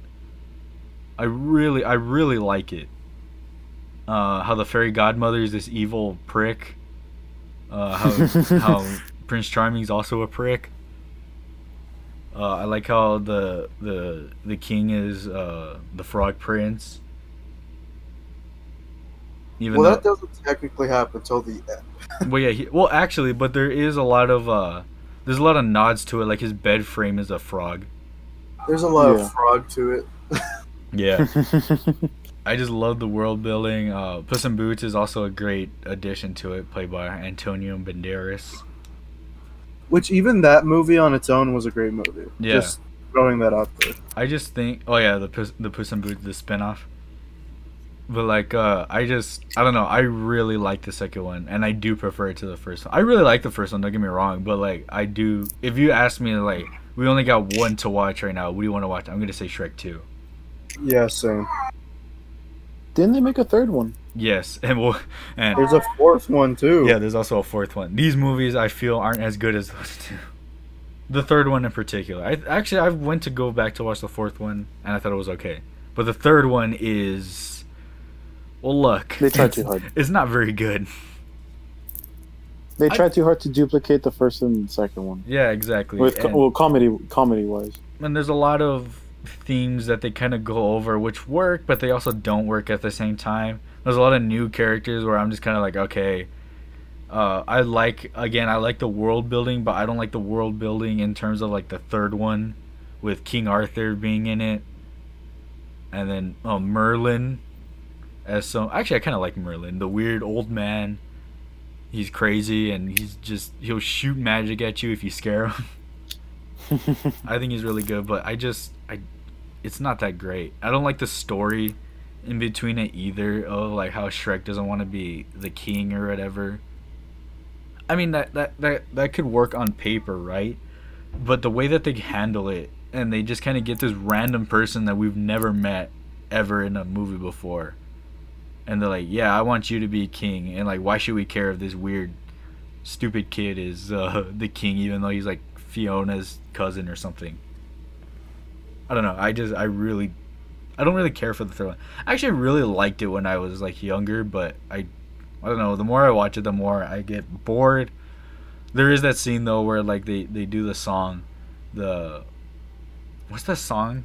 I really I really like it. Uh, how the fairy godmother is this evil prick. Uh, how how Prince Charming's also a prick. Uh, I like how the the the king is uh, the Frog Prince. Even well, though, that doesn't technically happen until the end. well, yeah. He, well, actually, but there is a lot of uh, there's a lot of nods to it. Like his bed frame is a frog. There's a lot yeah. of frog to it. yeah. I just love the world building. Uh, Puss in Boots is also a great addition to it, played by Antonio Banderas. Which even that movie on its own was a great movie. Yeah. Just throwing that out there. I just think, oh yeah, the Puss, the Puss in Boots, the spinoff. But, like, uh, I just, I don't know. I really like the second one, and I do prefer it to the first one. I really like the first one, don't get me wrong, but, like, I do, if you ask me, like, we only got one to watch right now. What do you want to watch? I'm going to say Shrek two. Yeah, same. Didn't they make a third one? Yes. and we'll, and There's a fourth one, too. Yeah, there's also a fourth one. These movies, I feel, aren't as good as those two. The third one in particular. I Actually, I went to go back to watch the fourth one, and I thought it was okay. But the third one is... Well, look, they tried too hard. It's not very good. They try I, too hard to duplicate the first and second one. Yeah, exactly. With and, well, comedy, comedy wise. And there's a lot of themes that they kind of go over, which work, but they also don't work at the same time. There's a lot of new characters where I'm just kind of like, okay, uh, I like again, I like the world building, but I don't like the world building in terms of like the third one, with King Arthur being in it, and then uh, Merlin, as some actually I kind of like Merlin, the weird old man. He's crazy, and he's just he'll shoot magic at you if you scare him. I think he's really good, but I just I, it's not that great. I don't like the story in between it either. Oh, like how Shrek doesn't want to be the king or whatever. I mean that that that that could work on paper, right? But the way that they handle it, and they just kind of get this random person that we've never met ever in a movie before. And they're like, yeah, I want you to be king. And, like, why should we care if this weird, stupid kid is uh, the king, even though he's, like, Fiona's cousin or something? I don't know. I just, I really, I don't really care for the third one. I actually really liked it when I was, like, younger. But I, I don't know. The more I watch it, the more I get bored. There is that scene, though, where, like, they, they do the song. The, what's that song?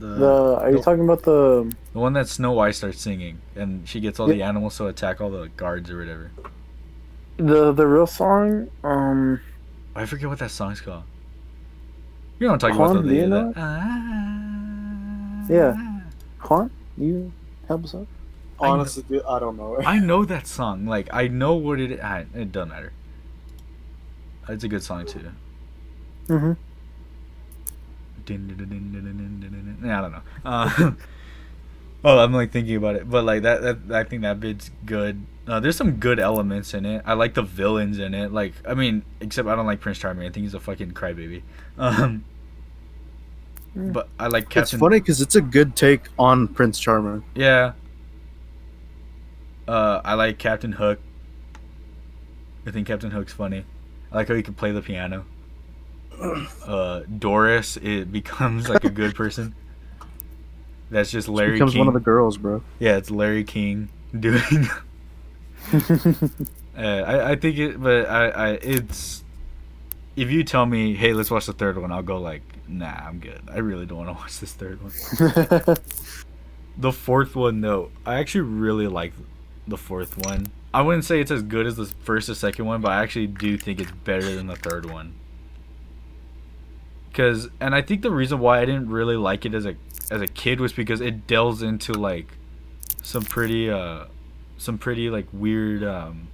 The, the are you the, talking about the the one that Snow White starts singing and she gets all yeah. the animals to attack all the guards or whatever? The the real song, um, I forget what that song's called. You know what I'm talking Con, about? Though, you know? That. Yeah, Con, you help us out. Honestly, I, know, I don't know. I know that song. Like I know what it. It doesn't matter. It's a good song too. Mm-hmm. I don't know. Uh, well, I'm like thinking about it, but like that, that I think that bit's good. Uh, there's some good elements in it. I like the villains in it. Like, I mean, except I don't like Prince Charming. I think he's a fucking crybaby. Um, but I like Captain. It's funny because it's a good take on Prince Charming. Yeah. Uh, I like Captain Hook. I think Captain Hook's funny. I like how he can play the piano. Uh, Doris, it becomes like a good person. That's just Larry she becomes King. One of the girls, bro. Yeah, it's Larry King doing. uh, I I think it, but I, I it's. If you tell me, hey, let's watch the third one, I'll go like, nah, I'm good. I really don't want to watch this third one. The fourth one, though, I actually really like the fourth one. I wouldn't say it's as good as the first or second one, but I actually do think it's better than the third one. Cause, and I think the reason why I didn't really like it as a as a kid was because it delves into like some pretty uh some pretty like weird um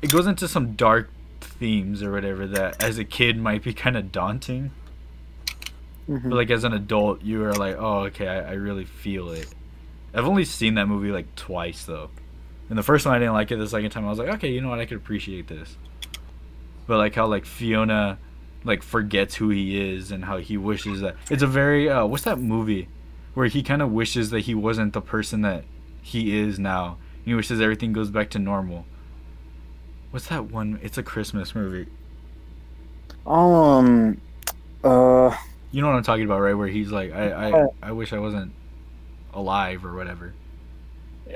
it goes into some dark themes or whatever that as a kid might be kind of daunting. Mm-hmm. But like as an adult you are like, oh okay, I, I really feel it. I've only seen that movie like twice though, and the first time I didn't like it. The second time I was like, okay, you know what, I could appreciate this. But like how like Fiona like forgets who he is and how he wishes that it's a very uh what's that movie where he kind of wishes that he wasn't the person that he is now. He wishes everything goes back to normal. What's that one? It's a Christmas movie. Um uh you know what I'm talking about, right? Where he's like, I I, I wish I wasn't alive or whatever.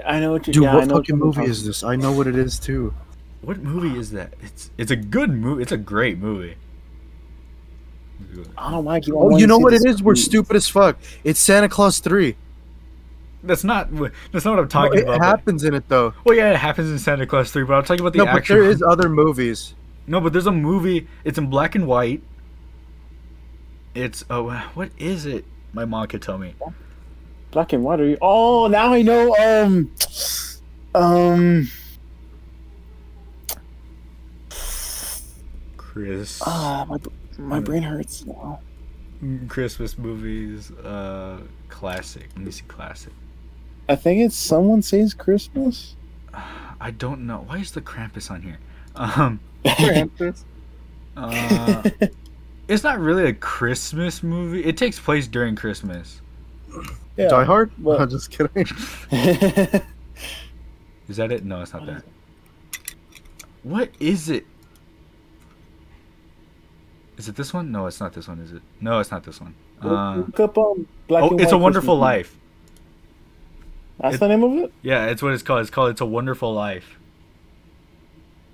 I know what you Dude, yeah, what I know fucking what movie is this? I know what it is too. What movie is that? It's it's a good movie. It's a great movie. I don't like you. Oh, you know what it is? We're stupid as fuck. It's Santa Claus three. That's not. That's not what I'm talking about. It happens in it though. Well, yeah, it happens in Santa Claus three, but I'm talking about the action. No, but there is other movies. No, but there's a movie. It's in black and white. It's oh, what is it? My mom could tell me. Black and white. Are you? Oh, now I know. Um, um. Chris. Ah, uh, my. My brain hurts now. Christmas movies, uh, classic. Let me see, classic. I think it's Someone Saves Christmas. Uh, I don't know. Why is the Krampus on here? Um, Krampus. Uh, it's not really a Christmas movie. It takes place during Christmas. Yeah, Die Hard? Well, I'm just kidding. Is that it? No, it's not that. What is it? Is it this one? No, it's not this one, is it? No, it's not this one. Uh, Look up on Black oh, and It's a Wonderful Life. That's it, the name of it? Yeah, it's what it's called. It's called It's a Wonderful Life.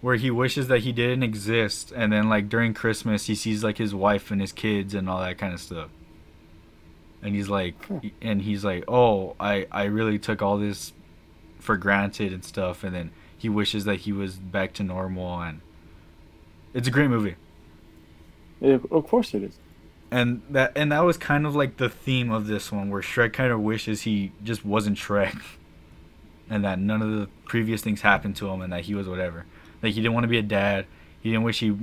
where he wishes that he didn't exist, and then like during Christmas he sees like his wife and his kids and all that kind of stuff, and he's like and he's like oh, I I really took all this for granted and stuff, and then he wishes that he was back to normal. And it's a great movie. Yeah, of course it is. And that and that was kind of like the theme of this one, where Shrek kind of wishes he just wasn't Shrek, and that none of the previous things happened to him, and that he was whatever. Like, he didn't want to be a dad. He didn't wish he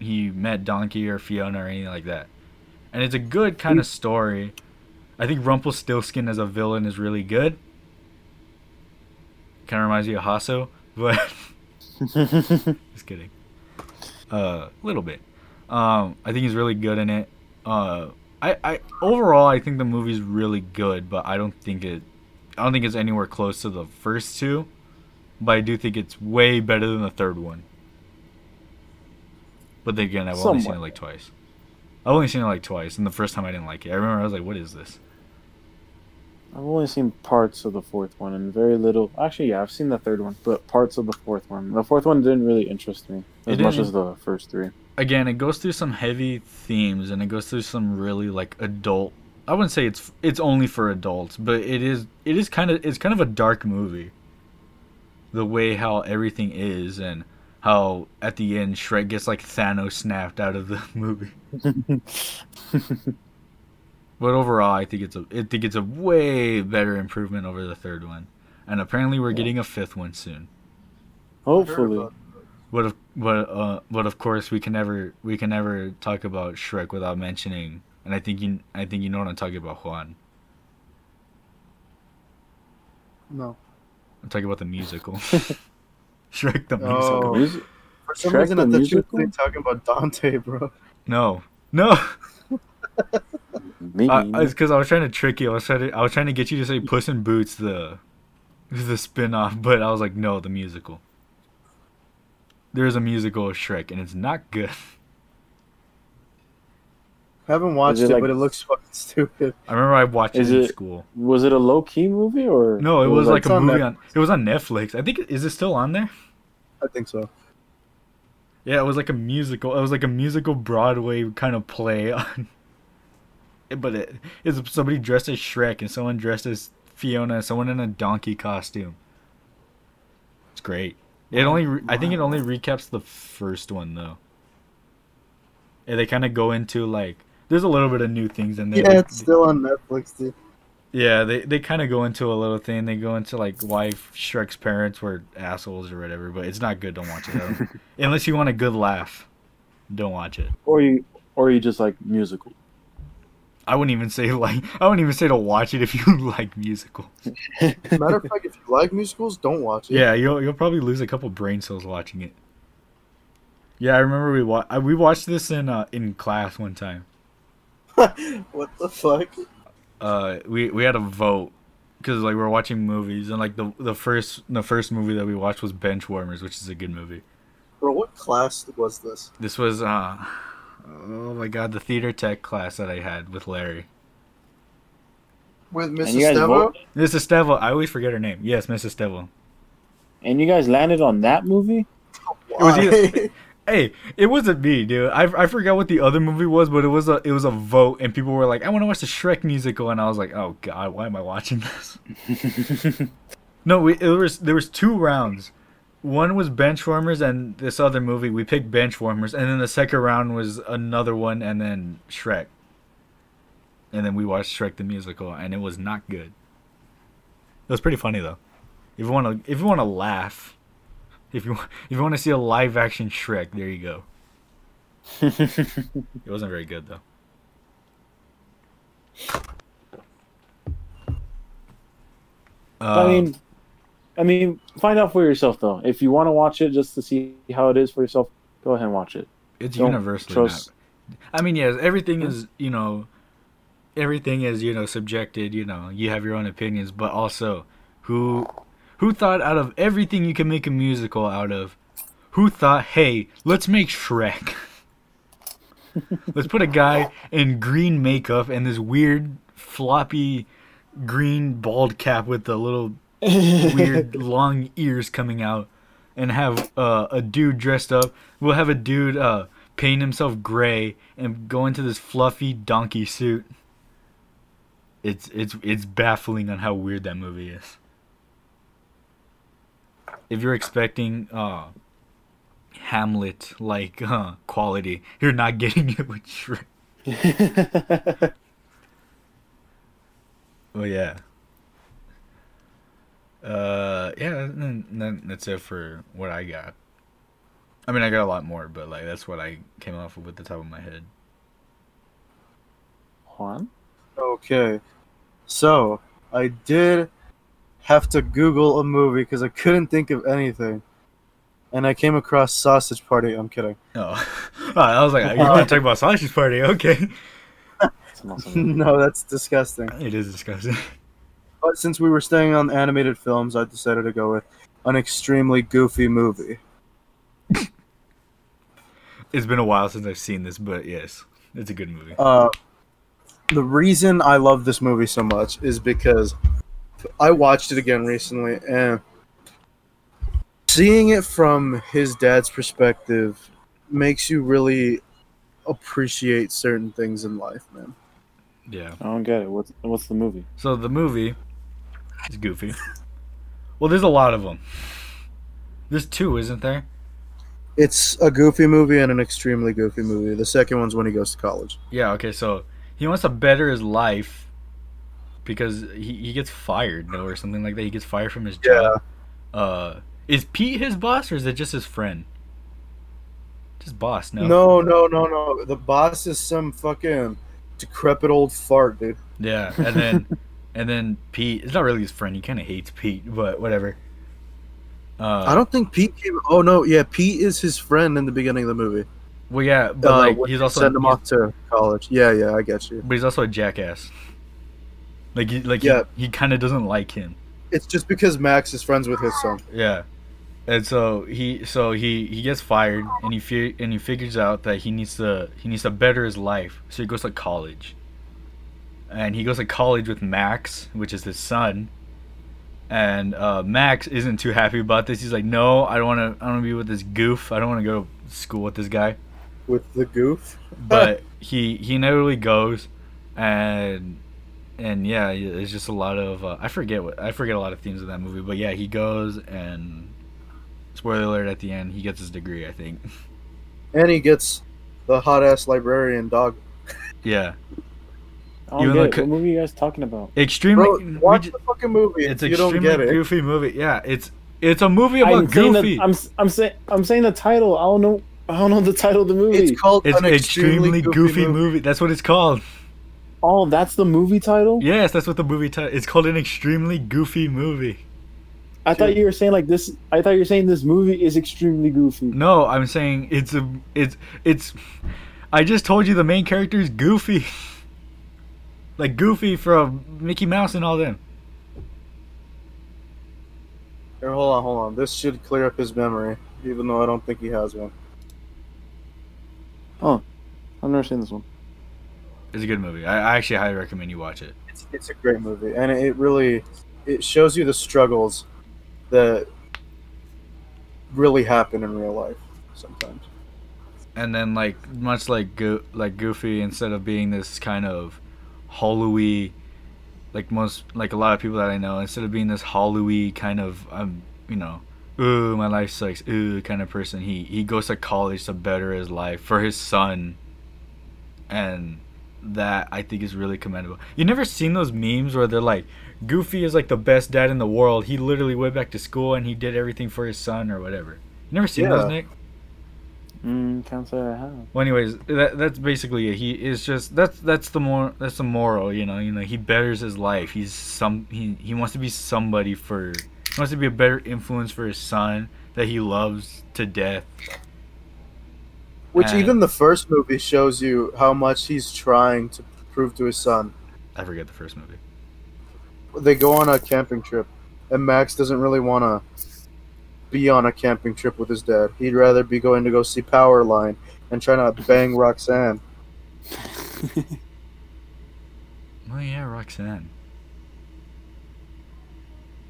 he met Donkey or Fiona or anything like that. And it's a good kind of story. I think Rumpelstiltskin as a villain is really good. Kind of reminds me of Hasso, but just kidding. Uh, a little bit. Um, I think he's really good in it. Uh, I, I overall I think the movie's really good, but I don't think it. I don't think it's anywhere close to the first two. But I do think it's way better than the third one. But then again, I've Somewhat. only seen it like twice. I've only seen it like twice, and the first time I didn't like it. I remember I was like, what is this? I've only seen parts of the fourth one, and very little... Actually, yeah, I've seen the third one, but parts of the fourth one. The fourth one didn't really interest me as much as the first three. Again, it goes through some heavy themes, and it goes through some really, like, adult... I wouldn't say it's it's only for adults, but it is it is kind of it's kind of a dark movie. The way how everything is, and how at the end Shrek gets like Thanos snapped out of the movie. But overall, I think it's a I think it's a way better improvement over the third one, and apparently we're yeah. getting a fifth one soon. Hopefully, but of but uh but of course we can never we can never talk about Shrek without mentioning, and I think you I think you know what I'm talking about, Juan. No. I'm talking about the musical. Shrek the musical. Oh, music- For some Shrek reason, the I thought you were talking about Dante, bro. No, no. Me. I, it's because I was trying to trick you. I was trying to, I was trying to get you to say Puss in Boots, the, the spin-off, but I was like, no, the musical. There is a musical of Shrek, and it's not good. I haven't watched it, it like, but it looks fucking stupid. I remember I watched it, it in school. Was it a low-key movie or? No, it, it was, was like a on movie Netflix. on. It was on Netflix. I think. Is it still on there? I think so. Yeah, it was like a musical. It was like a musical Broadway kind of play on. But it is somebody dressed as Shrek and someone dressed as Fiona, someone in a donkey costume. It's great. It only. Wow. I think it only recaps the first one though. And they kind of go into like. There's a little bit of new things in there. Yeah, it's still on Netflix, dude. Yeah, they, they kind of go into a little thing. They go into, like, why Shrek's parents were assholes or whatever, but it's not good. Don't watch it, though. Unless you want a good laugh, don't watch it. Or you or you just like musical. I wouldn't even say, like, I wouldn't even say to watch it if you like musicals. Matter of fact, if you like musicals, don't watch it. Yeah, you'll, you'll probably lose a couple brain cells watching it. Yeah, I remember we, wa- we watched this in uh, in class one time. What the fuck? Uh, we we had a vote because like we were watching movies, and like the the first the first movie that we watched was Benchwarmers, which is a good movie. Bro, what class was this? This was uh, oh my god, the theater tech class that I had with Larry. With Missus Stevo? Missus Stevo, I always forget her name. Yes, Missus Stevo. And you guys landed on that movie? Why? It was either- Hey, it wasn't me, dude. I, I forgot what the other movie was, but it was a it was a vote, and people were like, "I want to watch the Shrek musical," and I was like, "Oh God, why am I watching this?" No, we it was there was two rounds. One was Benchwarmers, and this other movie we picked Benchwarmers, and then the second round was another one, and then Shrek. And then we watched Shrek the musical, and it was not good. It was pretty funny though. If you want to, if you want to laugh. If you if you want to see a live action Shrek, there you go. It wasn't very good though. I mean, um, I mean, find out for yourself though. If you want to watch it just to see how it is for yourself, go ahead and watch it. It's Don't universally. Trust... Not... I mean, yes, everything is you know, everything is you know subjected. You know, you have your own opinions, but also who. Who thought out of everything you can make a musical out of, who thought, hey, let's make Shrek. Let's put a guy in green makeup and this weird floppy green bald cap with the little weird long ears coming out. and have uh, a dude dressed up. We'll have a dude uh, paint himself gray and go into this fluffy donkey suit. It's it's it's baffling on how weird that movie is. If you're expecting uh, Hamlet like uh, quality, you're not getting it with Shrek. Oh yeah. Uh yeah, that's it for what I got. I mean, I got a lot more, but like that's what I came off with at the top of my head. Juan? Okay, so I did have to Google a movie because I couldn't think of anything, and I came across Sausage Party. I'm kidding. Oh, I was like, you want to talk about Sausage Party? Okay. No, that's disgusting. It is disgusting. But since we were staying on animated films, I decided to go with an extremely goofy movie. It's been a while since I've seen this, but yes, it's a good movie. Uh, the reason I love this movie so much is because I watched it again recently, and seeing it from his dad's perspective makes you really appreciate certain things in life, man. Yeah. I don't get it. What's, what's the movie? So the movie... It's goofy. Well, there's a lot of them. There's two, isn't there? It's a goofy movie and an extremely goofy movie. The second one's when he goes to college. Yeah, okay, so he wants to better his life because he, he gets fired, though, or something like that. He gets fired from his job. Yeah. Uh, is Pete his boss, or is it just his friend? Just boss, no. No, no, no, no. The boss is some fucking decrepit old fart, dude. Yeah, and then... And then Pete, it's not really his friend. He kind of hates Pete, but whatever. Uh, I don't think Pete came. Oh no, yeah, Pete is his friend in the beginning of the movie. Well, yeah, but uh, like he's also send him off to college. Yeah, yeah, I get you. But he's also a jackass. Like, he, like yeah. he, he kind of doesn't like him. It's just because Max is friends with his son. Yeah, and so he, so he, he gets fired, and he fi- and he figures out that he needs to he needs to better his life, so he goes to college. And he goes to college with Max, which is his son. And uh, Max isn't too happy about this. He's like, "No, I don't want to. I don't want to be with this goof. I don't want to go to school with this guy." With the goof. But he he never really goes, and and yeah, it's just a lot of uh, I forget what I forget a lot of themes in that movie. But yeah, he goes, and spoiler alert at the end, he gets his degree, I think. And he gets the hot ass librarian dog. Yeah. I don't get it. What movie are you guys talking about? Extremely. Bro, watch just, the fucking movie. It's an extremely don't get it. goofy movie. Yeah, it's it's a movie about I'm Goofy. The, I'm I'm saying I'm saying the title. I don't know. I don't know the title of the movie. It's called it's an extremely, extremely goofy, goofy movie. movie. That's what it's called. Oh, that's the movie title? Yes, that's what the movie title. It's called an extremely goofy movie. I Dude. thought you were saying like this. I thought you were saying this movie is extremely goofy. No, I'm saying it's a it's it's. I just told you the main character is Goofy. Like Goofy from Mickey Mouse and all them. Here, hold on, hold on. This should clear up his memory, even though I don't think he has one. Oh, I've never seen this one. It's a good movie. I, I actually highly recommend you watch it. It's it's a great movie, and it, it really it shows you the struggles that really happen in real life sometimes. And then, like much like Go- like Goofy, instead of being this kind of hollowy, like most, like a lot of people that I know, instead of being this hollowy kind of, um, you know, ooh, my life sucks, ooh, kind of person, he he goes to college to better his life for his son, and that I think is really commendable. You never seen those memes where they're like, Goofy is like the best dad in the world. He literally went back to school and he did everything for his son or whatever. You never seen yeah. those, Nick? Mm, can't say I have. Well, anyways, that that's basically it. He is just that's that's the more that's the moral, you know. You know, he betters his life. He's some he, he wants to be somebody for he wants to be a better influence for his son that he loves to death. Which and, even the first movie shows you how much he's trying to prove to his son. I forget the first movie. They go on a camping trip, and Max doesn't really want to be on a camping trip with his dad. He'd rather be going to go see Powerline and try not to bang Roxanne. Oh yeah, Roxanne.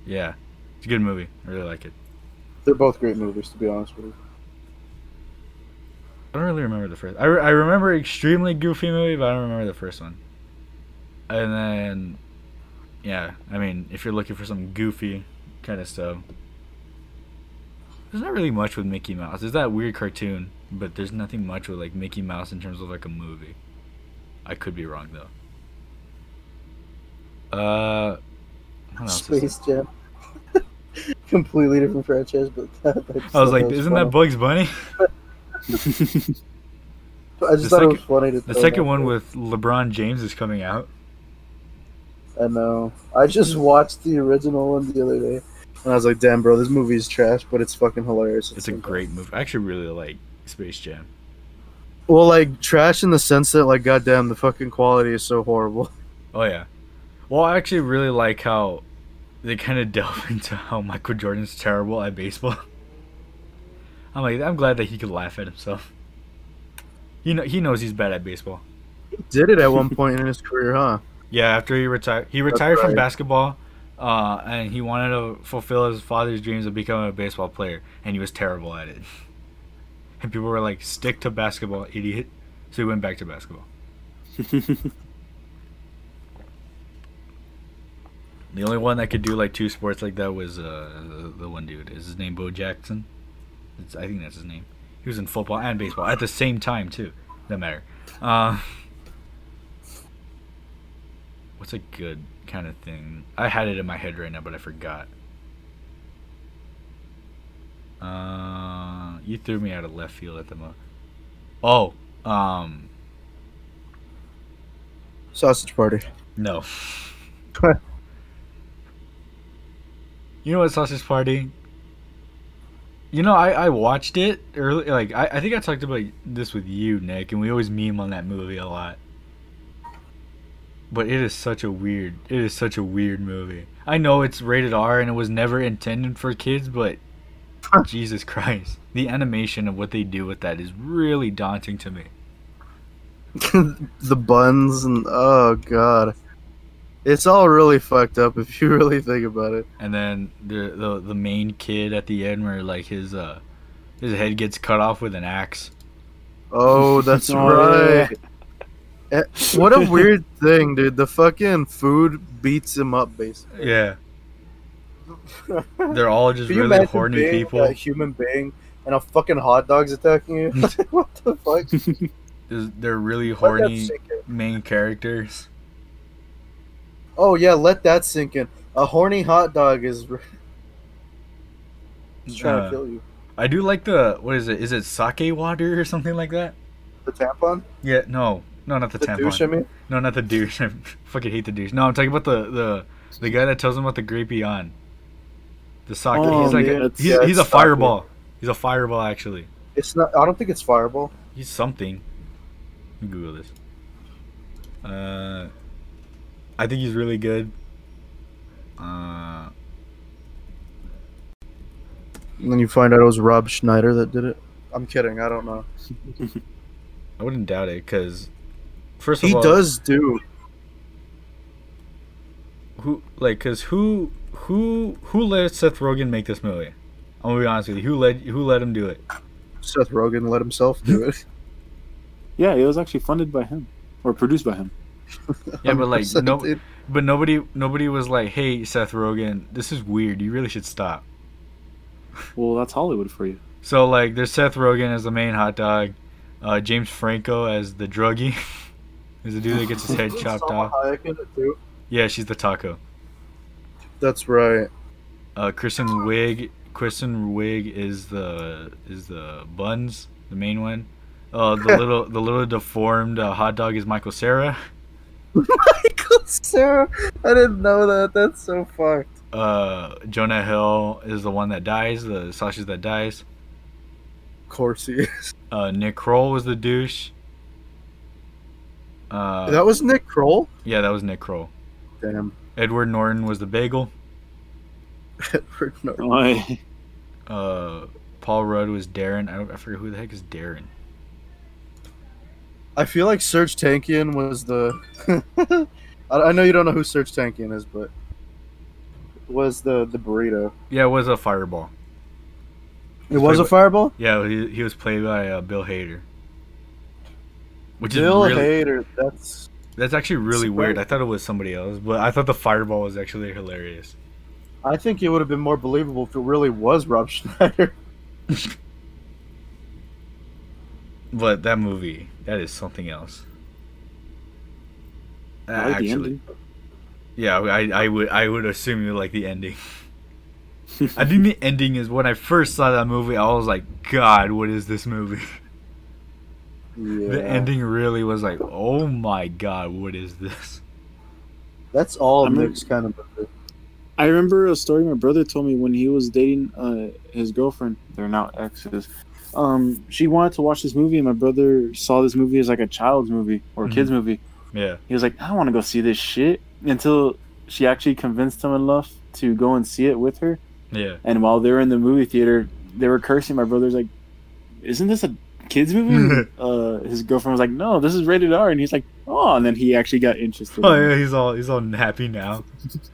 Yeah, it's a good movie. I really like it. They're both great movies, to be honest with you. I don't really remember the first. I, re I remember extremely goofy movie, but I don't remember the first one. And then, yeah, I mean, if you're looking for some goofy kind of stuff, there's not really much with Mickey Mouse. There's that weird cartoon, but there's nothing much with like Mickey Mouse in terms of like a movie. I could be wrong though. Uh, what else Space Jam. Completely different franchise, but that, that I was like, isn't funny. that Bugs Bunny? I just the thought second, it was funny to The second one with LeBron James is coming out. I know. I just watched the original one the other day, and I was like, damn, bro, this movie is trash, but it's fucking hilarious. It's, it's a great movie. I actually really like Space Jam. Well, like, trash in the sense that, like, goddamn, the fucking quality is so horrible. Oh, yeah. Well, I actually really like how they kind of delve into how Michael Jordan's terrible at baseball. I'm like, I'm glad that he could laugh at himself. You know, he knows he's bad at baseball. He did it at one point in his career, huh? Yeah, after he retired. He retired right. from basketball, uh, and he wanted to fulfill his father's dreams of becoming a baseball player, and he was terrible at it. And people were like, stick to basketball, idiot. So he went back to basketball. The only one that could do like two sports like that was uh, the, the one dude. Is his name Bo Jackson? It's, I think that's his name. He was in football and baseball at the same time, too. No matter. Uh, what's a good kind of thing? I had it in my head right now, but I forgot. Uh, you threw me out of left field at the moment. Oh, um, Sausage Party. No. You know what, Sausage Party? You know, I, I watched it early. Like I, I think I talked about this with you, Nick, and we always meme on that movie a lot. But it is such a weird, it is such a weird movie. I know it's rated R and it was never intended for kids, but Jesus Christ, the animation of what they do with that is really daunting to me. The buns and oh god, it's all really fucked up if you really think about it. And then the the, the main kid at the end, where like his uh his head gets cut off with an axe. Oh, that's right. What a weird thing, dude. The fucking food beats him up, basically. Yeah. They're all just really horny being, people. A human being and a fucking hot dog's attacking you. What the fuck? They're really horny main characters. Oh yeah, let that sink in. A horny hot dog is just trying uh, to kill you. I do like the what is it? Is it sake water or something like that? The tampon? Yeah, no, no, not the, the tampon. Douche, I mean? No, not the douche. I fucking hate the douche. No, I'm talking about the the, the guy that tells him about the grape beyond. The sake. Oh, he's like, man, he's, yeah, he's a fireball. Sake. He's a fireball, actually. It's not. I don't think it's fireball. He's something. Let me Google this. Uh, I think he's really good. Uh, and then you find out it was Rob Schneider that did it. I'm kidding. I don't know. I wouldn't doubt it, because first of all, he does do. Who like? Because who? Who who let Seth Rogen make this movie? I'm gonna be honest with you. Who let who let him do it? Seth Rogen let himself do it. Yeah, it was actually funded by him or produced by him. Yeah, but like no, dude. but nobody nobody was like, "Hey, Seth Rogen, this is weird. You really should stop." Well, that's Hollywood for you. So like, there's Seth Rogen as the main hot dog, uh, James Franco as the druggie, as the dude that gets his head chopped off. Yeah, she's the taco. That's right. Uh, Kristen Wiig, Kristen Wiig is the is the buns, the main one. Uh, the little the little deformed uh, hot dog is Michael Cera. Michael Cera, I didn't know that. That's so fucked. Uh, Jonah Hill is the one that dies, the sausage that dies. Of course he is. Uh, Nick Kroll was the douche. Uh, that was Nick Kroll. Yeah, that was Nick Kroll. Damn. Edward Norton was the bagel. Edward Norton. Uh, Paul Rudd was Darren. I don't. I forget who the heck is Darren. I feel like Serge Tankian was the. I, I know you don't know who Serge Tankian is, but was the the burrito? Yeah, it was a fireball. It was a by, fireball? Yeah, he, he was played by uh, Bill Hader. Which Bill is really, Hader, that's... That's actually really surprising. Weird. I thought it was somebody else, but I thought the fireball was actually hilarious. I think it would have been more believable if it really was Rob Schneider. But that movie, that is something else. Uh, I like actually, yeah, I, I would I would assume you like the ending. I think the ending is when I first saw that movie, I was like, God, what is this movie? Yeah. The ending really was like, oh my God, what is this? That's all Nick's kind of movie. I remember a story my brother told me when he was dating uh, his girlfriend. They're now exes. Um, she wanted to watch this movie, and my brother saw this movie as like a child's movie or a mm-hmm. kid's movie. Yeah. He was like, I don't want to go see this shit, until she actually convinced him enough to go and see it with her. Yeah. And while they were in the movie theater, they were cursing. My brother's like, isn't this a kids movie? uh, his girlfriend was like, no, this is rated R. And he's like, oh, and then he actually got interested. Oh yeah, he's all he's all happy now.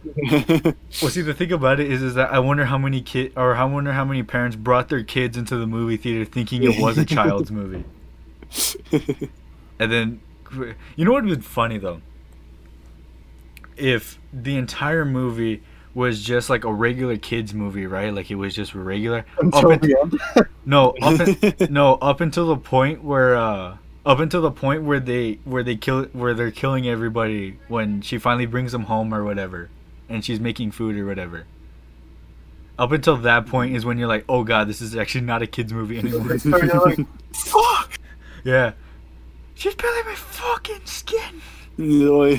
Well, see, the thing about it is, is that I wonder how many kid or I wonder how many parents brought their kids into the movie theater thinking it was a child's movie. And then, you know what would be funny though? If the entire movie was just like a regular kids movie, right? Like it was just regular. Up until, no, up in, no, up until the point where, uh, up until the point where they where they kill where they're killing everybody when she finally brings them home or whatever, and she's making food or whatever. Up until that point is when you're like, oh God, this is actually not a kids movie anymore. You're like, fuck. Yeah. She's peeling my fucking skin. You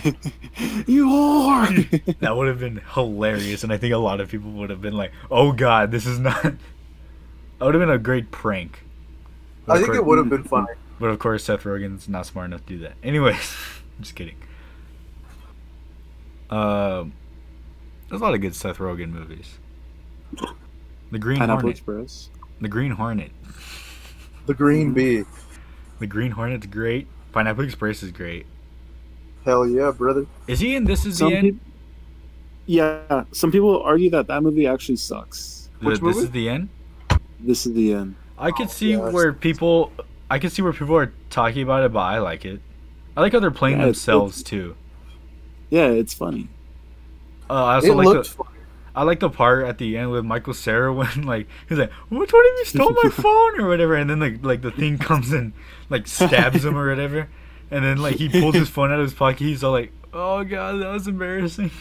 whore! That would have been hilarious, and I think a lot of people would have been like, "Oh God, this is not." That would have been a great prank. But I think course... it would have been funny. But of course, Seth Rogen's not smart enough to do that. Anyways, I'm just kidding. Uh, there's a lot of good Seth Rogen movies. The Green Pineapple Hornet. Express. The Green Hornet. The Green Bee. The Green Hornet's great. Pineapple Express is great. Hell yeah, brother. Is he in This Is some the End? Peop- yeah, some people argue that that movie actually sucks. The, Which movie? This Is the End? This Is the End. I could oh, see yeah, where people... I could see where people are talking about it, but I like it. I like how they're playing yeah, themselves, it's, too. Yeah, it's funny. Uh, I also it like looked the, funny. I like the part at the end with Michael Cera when, like, he's like, which one of you stole my phone? Or whatever, and then, like, like the thing comes and, like, stabs him or whatever. And then, like, he pulls his phone out of his pocket. He's all like, oh, God, that was embarrassing.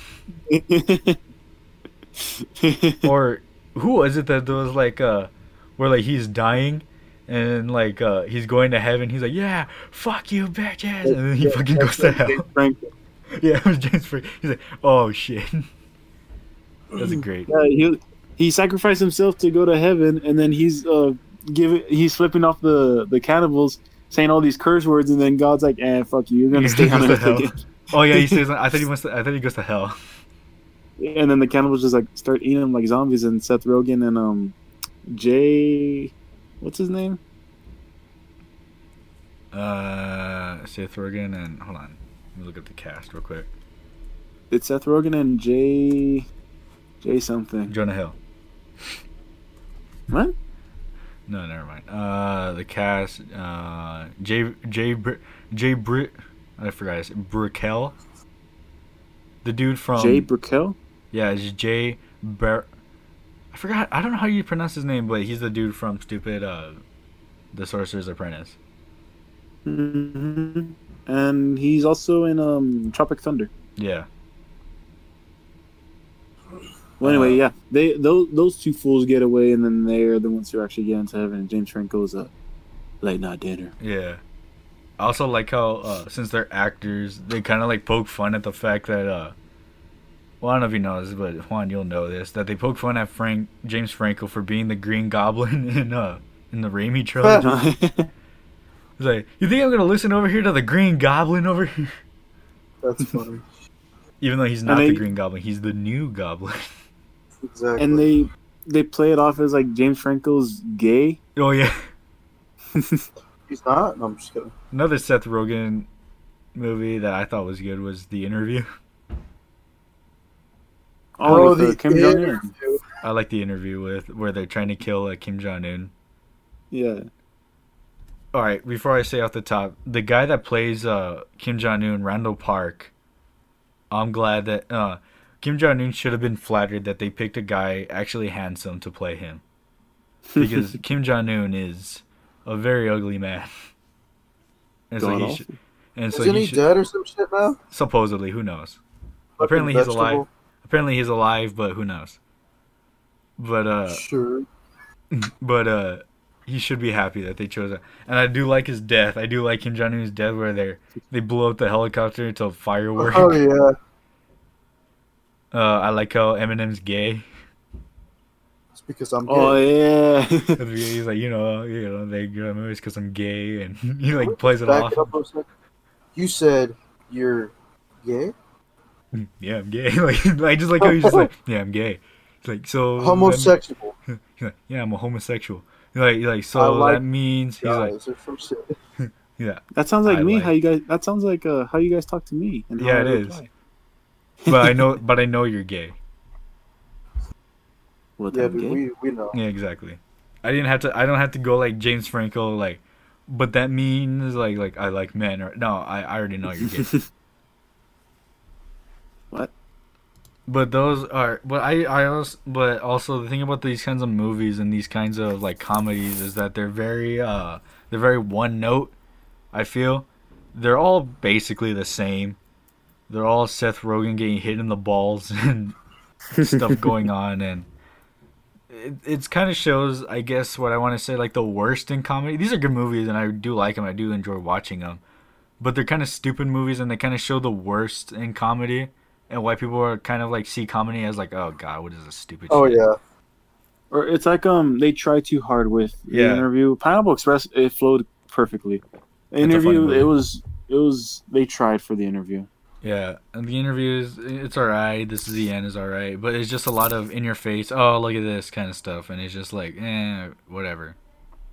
Or who was it that was, like, uh, where, like, he's dying and, like, uh, he's going to heaven. He's like, yeah, fuck you, bitches. And then he fucking goes to hell. Yeah, it was James Franco. He's like, oh, shit. That's great. Yeah, he, he sacrificed himself to go to heaven, and then he's uh giving, he's flipping off the, the cannibals, saying all these curse words, and then God's like, "Eh, fuck you, you're gonna yeah, stay on earth again." Oh yeah, he says, "I thought he wants to, I thought he goes to hell." And then the cannibals just like start eating him like zombies, and Seth Rogen and um, Jay, what's his name? Uh, Seth Rogen and hold on, let me look at the cast real quick. It's Seth Rogen and Jay, Jay something. Jonah Hill. What? No, never mind. Uh, the cast, uh, Jay, Jay, Br- Jay Br- I forgot his name. Brickell? The dude from... Jay Brickell? Yeah, it's Jay Ber... I forgot, I don't know how you pronounce his name, but he's the dude from stupid, uh, The Sorcerer's Apprentice. Mm-hmm. And he's also in, um, Tropic Thunder. Yeah. Well, anyway, yeah, they those those two fools get away, and then they're the ones who actually get into heaven. And James Franco's a late night dinner. Yeah, I also like how uh, since they're actors, they kind of like poke fun at the fact that, uh, well, I don't know if you know this, but Juan, you'll know this, that they poke fun at Frank James Franco for being the Green Goblin in uh in the Raimi trilogy. It's like, you think I'm gonna listen over here to the Green Goblin over here? That's funny. Even though he's not they, the Green Goblin, he's the new Goblin. Exactly. And they they play it off as like James Franco's gay. Oh yeah. He's not. No, I'm just kidding. Another Seth Rogen movie that I thought was good was The Interview. Oh, oh the, the Kim Jong-un. I like the interview with where they're trying to kill uh, Kim Jong-un. Yeah. All right, before I say off the top, the guy that plays uh, Kim Jong-un, Randall Park, I'm glad that uh, Kim Jong-un should have been flattered that they picked a guy actually handsome to play him. Because Kim Jong-un is a very ugly man. And so he should, and Isn't so he, he should, dead or some shit now? Supposedly, who knows? Fucking Apparently he's vegetable. alive. Apparently he's alive, but who knows? But uh, sure. But uh, he should be happy that they chose that. And I do like his death. I do like Kim Jong-un's death where they they blow up the helicopter to fireworks. Oh yeah. Uh, I like how Eminem's gay. It's because I'm gay. Oh yeah. He's like, you know, you know, they go to movies because I'm gay, and he like plays it off. It you said you're gay. Yeah, I'm gay. Like, I just like how he's just like, yeah, I'm gay. It's like, so homosexual. He's like, yeah, I'm a homosexual. Like, like, so like that means he's like, yeah. That sounds like I me. Like. How you guys? That sounds like uh, how you guys talk to me. And yeah, it I is. But I know, but I know you're gay. Well, yeah, gay? we we know. Yeah, exactly. I didn't have to. I don't have to go like James Franco. Like, but that means like like I like men. Or no, I, I already know you're gay. What? But those are, but I, I also, but also the thing about these kinds of movies and these kinds of like comedies is that they're very, uh, they're very one note. I feel they're all basically the same. They're all Seth Rogen getting hit in the balls and stuff going on, and it it's kind of shows, I guess, what I want to say, like the worst in comedy. These are good movies, and I do like them. I do enjoy watching them, but they're kind of stupid movies, and they kind of show the worst in comedy. And why people are kind of like see comedy as like, oh god, what is this stupid oh, shit? Oh yeah. Or it's like um they try too hard with yeah. the interview. Pineapple Express, it flowed perfectly. The interview, it was it was they tried for the interview. Yeah. And the interviews, it's alright, this is the end is alright. But it's just a lot of in your face, oh look at this kind of stuff, and it's just like, eh, whatever.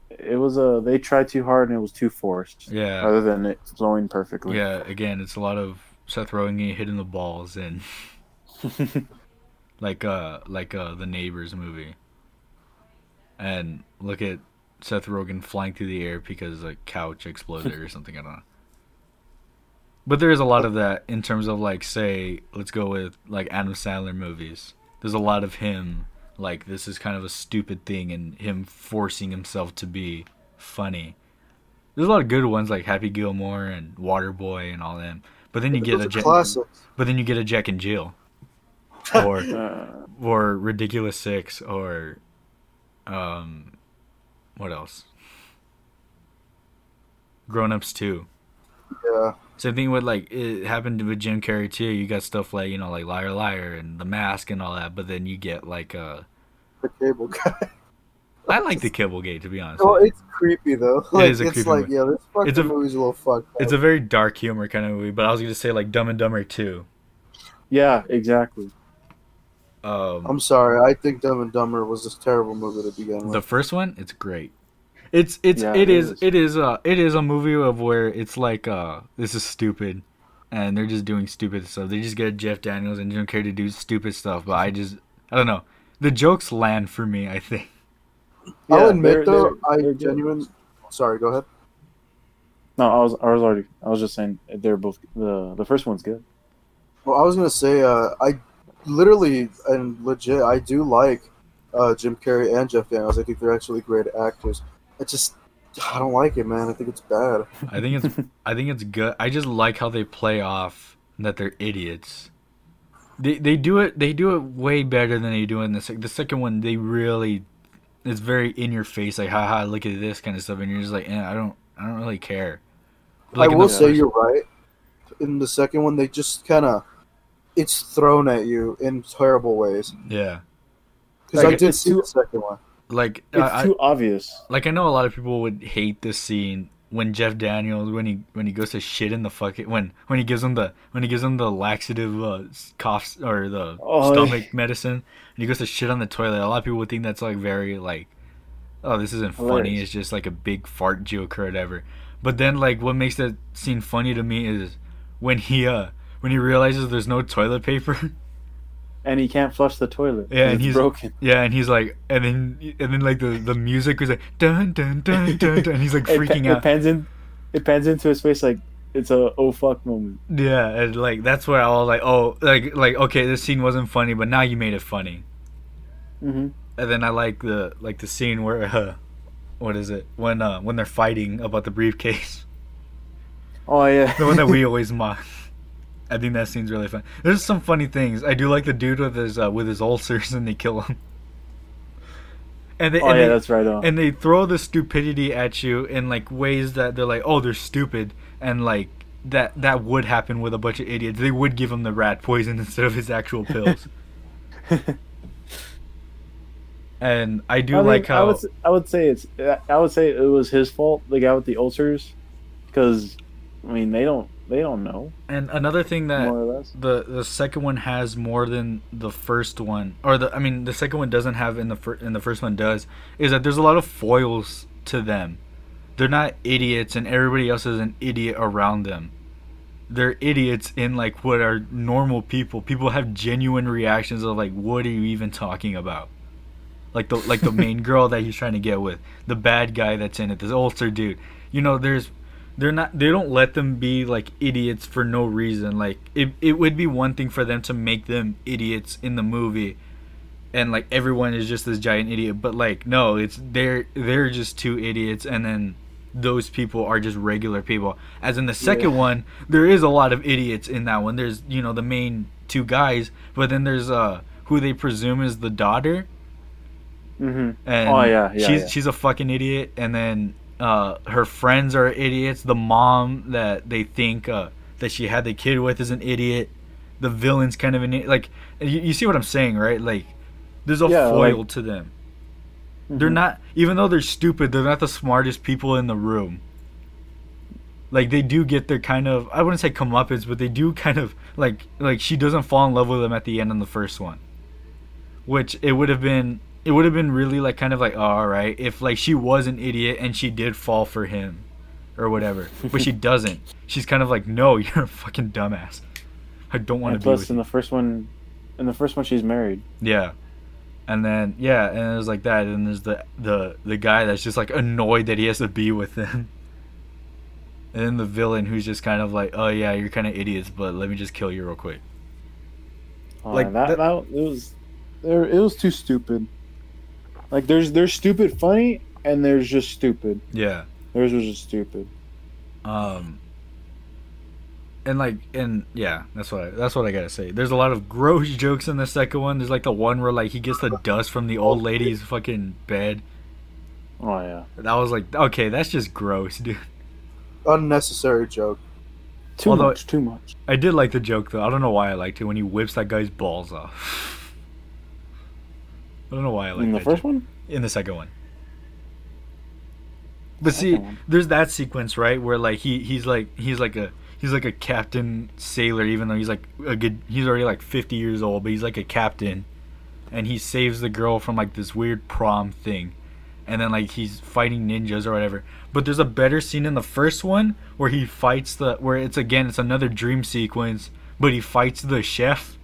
It was uh they tried too hard and it was too forced. Yeah. Other than it flowing perfectly. Yeah, again, it's a lot of Seth Rogen getting hit in the balls and like uh like uh the Neighbors movie, and look at Seth Rogen flying through the air because a couch exploded or something. I don't know, but there is a lot of that in terms of like, say, let's go with like Adam Sandler movies. There's a lot of him like, this is kind of a stupid thing, and him forcing himself to be funny. There's a lot of good ones like Happy Gilmore and Waterboy and all them. But then you get a Jack, but then you get a Jack and Jill, or or Ridiculous Six, or um, what else? Grown Ups Two. Yeah. Same thing with like it happened with Jim Carrey too. You got stuff like, you know, like Liar Liar and The Mask and all that. But then you get like uh the Cable Guy. I like the Cable Gate, to be honest. Oh, it's creepy though. Like, it is a it's creepy like, movie. Yeah, this fucking it's a, movie's a little fucked up. It's a very dark humor kind of movie, but I was gonna say like Dumb and Dumber Two. Yeah, exactly. Um, I'm sorry. I think Dumb and Dumber was this terrible movie to begin with. The first one, it's great. It's it's yeah, it, it is, is it is a it is a movie of where it's like uh this is stupid, and they're just doing stupid stuff. They just get Jeff Daniels and Jim Carrey to do stupid stuff, but I just I don't know. The jokes land for me, I think. Yeah, I'll admit they're, though, they're, I genuinely. Sorry, go ahead. No, I was, I was already. I was just saying they're both the the first one's good. Well, I was gonna say, uh, I literally and legit, I do like uh, Jim Carrey and Jeff Daniels. I think they're actually great actors. I just, I don't like it, man. I think it's bad. I think it's, I think it's good. I just like how they play off that they're idiots. They they do it they do it way better than they do in the second. The second one, they really. It's very in your face, like haha, look at this kind of stuff, and you're just like, eh, I don't, I don't really care. Like, I will say you're right. In the second one, they just kind of, it's thrown at you in terrible ways. Yeah, because like, I did see too, the second one. Like it's I, too I, obvious. Like I know a lot of people would hate this scene when Jeff Daniels when he when he goes to shit in the fucking when when he gives him the when he gives him the laxative uh, coughs or the oh, stomach yeah. medicine. He goes to shit on the toilet. A lot of people would think that's like very like, oh, this isn't funny. It's just like a big fart joke or whatever. But then like what makes that scene funny to me is when he uh when he realizes there's no toilet paper. and he can't flush the toilet. Yeah, and he's broken. Yeah, and he's like, and then and then like the the music was like dun dun dun dun, dun and he's like freaking it pa- out. It pans in, it pans into his face like it's a oh fuck moment. Yeah, and like that's where I was like, oh, like like okay, this scene wasn't funny, but now you made it funny. Mm-hmm. And then I like the like the scene where uh, what is it when uh, when they're fighting about the briefcase. Oh yeah, the one that we always mock. I think that scene's really fun. There's some funny things. I do like the dude with his uh, with his ulcers, and they kill him. And they, oh and yeah, they, that's right on. And they throw the stupidity at you in like ways that they're like, oh, they're stupid, and like that that would happen with a bunch of idiots. They would give him the rat poison instead of his actual pills. And I do I mean, like how I would, I would say it's I would say it was his fault, the guy with the ulcers, because I mean they don't. They don't know. And another thing that the the second one has more than the first one, or the I mean the second one doesn't have in the fir- and the first one does, is that there's a lot of foils to them. They're not idiots, and everybody else is an idiot around them. They're idiots in like what are normal people. People have genuine reactions of like, what are you even talking about? Like the like the main girl that he's trying to get with, the bad guy that's in it, this ulcer dude. You know, there's. They're not. They don't let them be like idiots for no reason. Like it, it would be one thing for them to make them idiots in the movie, and like everyone is just this giant idiot. But like no, it's they're they're just two idiots, and then those people are just regular people. As in the second yeah. one, there is a lot of idiots in that one. There's you know the main two guys, but then there's uh who they presume is the daughter. Mm-hmm. And oh yeah, yeah. She's yeah. she's a fucking idiot, and then. Uh, her friends are idiots. The mom that they think uh, that she had the kid with is an idiot. The villain's kind of an idiot. Like you, you see what I'm saying, right? Like there's a yeah, foil like, to them. Mm-hmm. They're not, even though they're stupid, they're not the smartest people in the room. Like they do get their kind of, I wouldn't say comeuppance, but they do kind of like like she doesn't fall in love with them at the end in the first one, which it would have been. It would have been really like kind of like oh, all right if like she was an idiot and she did fall for him or whatever, but she doesn't. She's kind of like no, you're a fucking dumbass. I don't want and to plus, be plus in you. the first one in the first one she's married. Yeah. And then yeah, and it was like that and there's the the the guy that's just like annoyed that he has to be with them. And then the villain who's just kind of like, "Oh yeah, you're kind of idiots, but let me just kill you real quick." Oh, like that, that, that it was it was too stupid. Like there's there's stupid funny and there's just stupid. Yeah. Theirs was just stupid. Um and like and yeah, that's what I that's what I gotta say. There's a lot of gross jokes in the second one. There's like the one where like he gets the dust from the old lady's fucking bed. Oh yeah. That was like okay, that's just gross, dude. Unnecessary joke. Too Although, much, too much. I did like the joke though. I don't know why I liked it when he whips that guy's balls off. I don't know why I like that. In the first one? In the second one. But see, there's that sequence, right, where like he he's like he's like a he's like a captain sailor, even though he's like a good he's already like fifty years old, but he's like a captain, and he saves the girl from like this weird prom thing, and then like he's fighting ninjas or whatever. But there's a better scene in the first one where he fights the where it's again it's another dream sequence, but he fights the chef.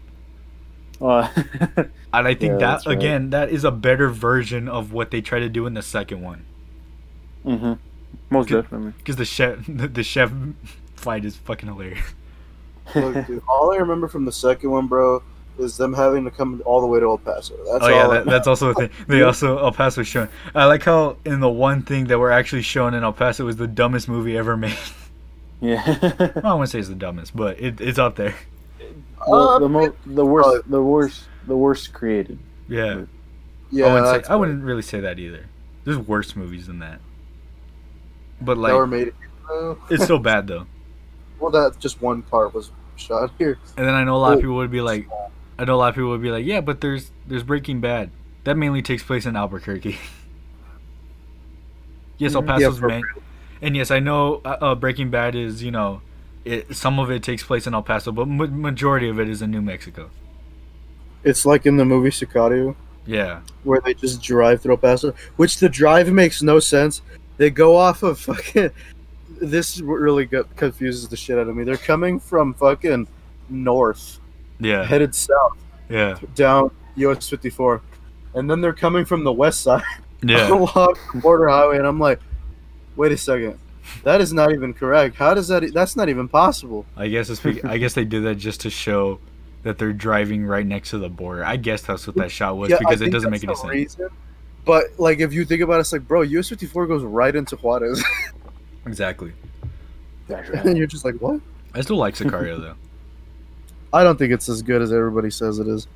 Uh, and I think yeah, that right. again, that is a better version of what they try to do in the second one. Mm-hmm. Most Cause, definitely. Because the chef, the, the chef fight is fucking hilarious. Look, dude, all I remember from the second one, bro, is them having to come all the way to El Paso. That's oh all yeah, that, that's also a thing. They also El Paso was shown. I like how in the one thing that we're actually shown in El Paso was the dumbest movie ever made. Yeah. Well, I wouldn't say it's the dumbest, but it, it's up there. Well, the, mo- the worst, the worst, the worst created. Yeah, yeah. I wouldn't, say, I wouldn't really say that either. There's worse movies than that. But like, never made it. It's so bad though. Well, that just one part was shot here. And then I know a lot of people would be like, I know a lot of people would be like, yeah, but there's there's Breaking Bad. That mainly takes place in Albuquerque. Yes, El Paso's yeah, main, and yes, I know uh, Breaking Bad is you know. It, some of it takes place in El Paso, but ma- majority of it is in New Mexico. It's like in the movie Sicario. Yeah. Where they just drive through El Paso, which the drive makes no sense. They go off of fucking... This really got, confuses the shit out of me. They're coming from fucking north. Yeah. Headed south. Yeah. Down U S fifty-four. And then they're coming from the west side. Yeah. Along the border highway, and I'm like, wait a second. That is not even correct. How does that... That's not even possible. I guess it's, I guess they did that just to show that they're driving right next to the border. I guess that's what that shot was, yeah, because it doesn't make any sense. Reason, but, like, if you think about it, it's like, bro, U S fifty-four goes right into Juarez. Exactly. And you're just like, what? I still like Sicario, though. I don't think it's as good as everybody says it is.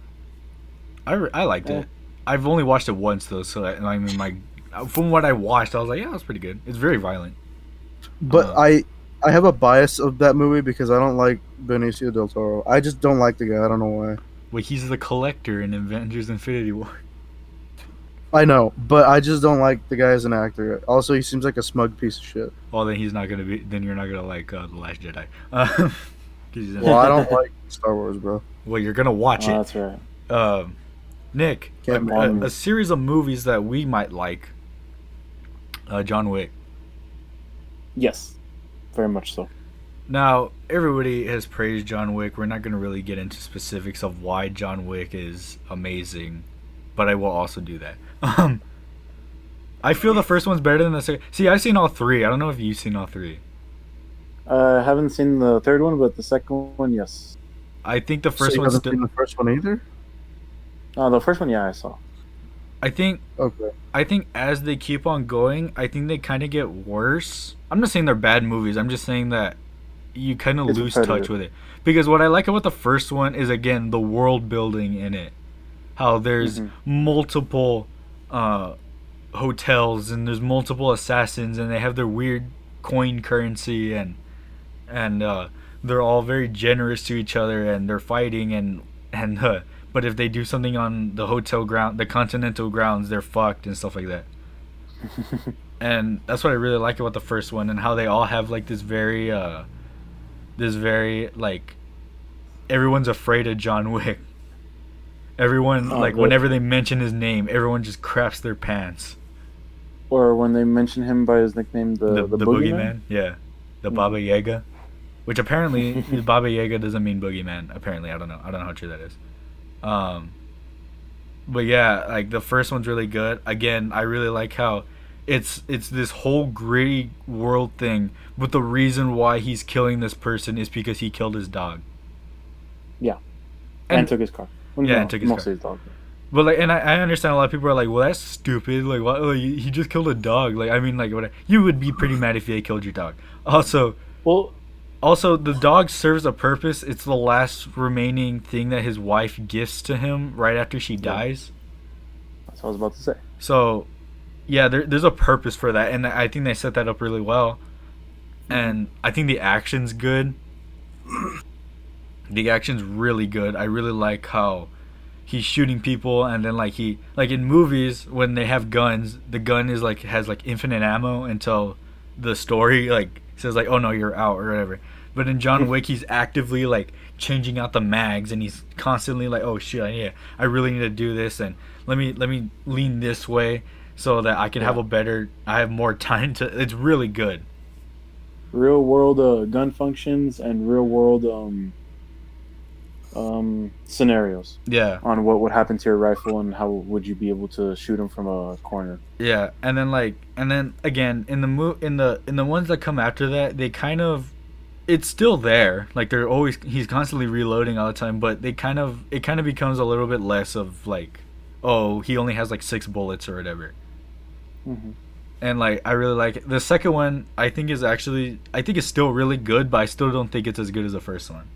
I, I liked yeah. it. I've only watched it once, though, so I, I mean, like, from what I watched, I was like, yeah, that's pretty good. It's very violent. But uh, I I have a bias of that movie because I don't like Benicio del Toro. I just don't like the guy. I don't know why. Wait, he's the collector in Avengers Infinity War. I know, but I just don't like the guy as an actor. Also, he seems like a smug piece of shit. Well, then he's not going to be... Then you're not going to like uh, The Last Jedi. Uh, well, I don't like Star Wars, bro. Well, you're going to watch oh, it. That's right. Um, Nick, a, a, a series of movies that we might like. Uh, John Wick. Yes, very much so. Now, everybody has praised John Wick. We're not going to really get into specifics of why John Wick is amazing, but I will also do that. Um, I feel the first one's better than the second. See, I've seen all three. I don't know if you've seen all three. I uh, haven't seen the third one, but the second one, yes. I think the first so one's still... seen the first one either? Uh, the first one, yeah, I saw. I think okay. I think as they keep on going, I think they kind of get worse. I'm not saying they're bad movies. I'm just saying that you kind of lose touch with it. Because what I like about the first one is, again, the world building in it. How there's mm-hmm. multiple uh, hotels and there's multiple assassins and they have their weird coin currency and and uh, they're all very generous to each other and they're fighting and... and uh, but if they do something on the hotel ground, the continental grounds, they're fucked and stuff like that. And that's what I really like about the first one, and how they all have like this very, uh, this very like, everyone's afraid of John Wick. Everyone oh, like good. Whenever they mention his name, everyone just craps their pants. Or when they mention him by his nickname, the the, the, the boogeyman, boogeyman? yeah, the yeah. Baba Yaga, which apparently Baba Yaga doesn't mean boogeyman. Apparently, I don't know. I don't know how true that is. Um, but yeah, like the first one's really good. Again, I really like how it's it's this whole gritty world thing, but the reason why he's killing this person is because he killed his dog. Yeah, and, and took his car. When yeah, and took his car. His dog. But like, and I, I understand a lot of people are like, well, that's stupid. Like, what? Like, he just killed a dog. Like, I mean, like, what? You would be pretty mad if they killed your dog. Also, well. Also, the dog serves a purpose. It's the last remaining thing that his wife gifts to him right after she dies. That's what I was about to say. So, yeah, there, there's a purpose for that, and I think they set that up really well. And I think the action's good. The action's really good. I really like how he's shooting people, and then like he, like in movies when they have guns, the gun is like has like infinite ammo until the story like. Says like, oh no, you're out or whatever. But in John Wick, he's actively like changing out the mags, and he's constantly like, oh shit, I need, I really need to do this, and let me let me lean this way so that I can yeah. have a better, I have more time to. It's really good. Real world uh, gun functions and real world um um scenarios. Yeah. On what would happen to your rifle and how would you be able to shoot him from a corner. Yeah, and then like and then again in the mo- in the in the ones that come after that, they kind of it's still there. Like they're always he's constantly reloading all the time, but they kind of it kind of becomes a little bit less of like, oh, he only has like six bullets or whatever. Mm-hmm. And like I really like it. The second one, I think is actually I think it's still really good, but I still don't think it's as good as the first one.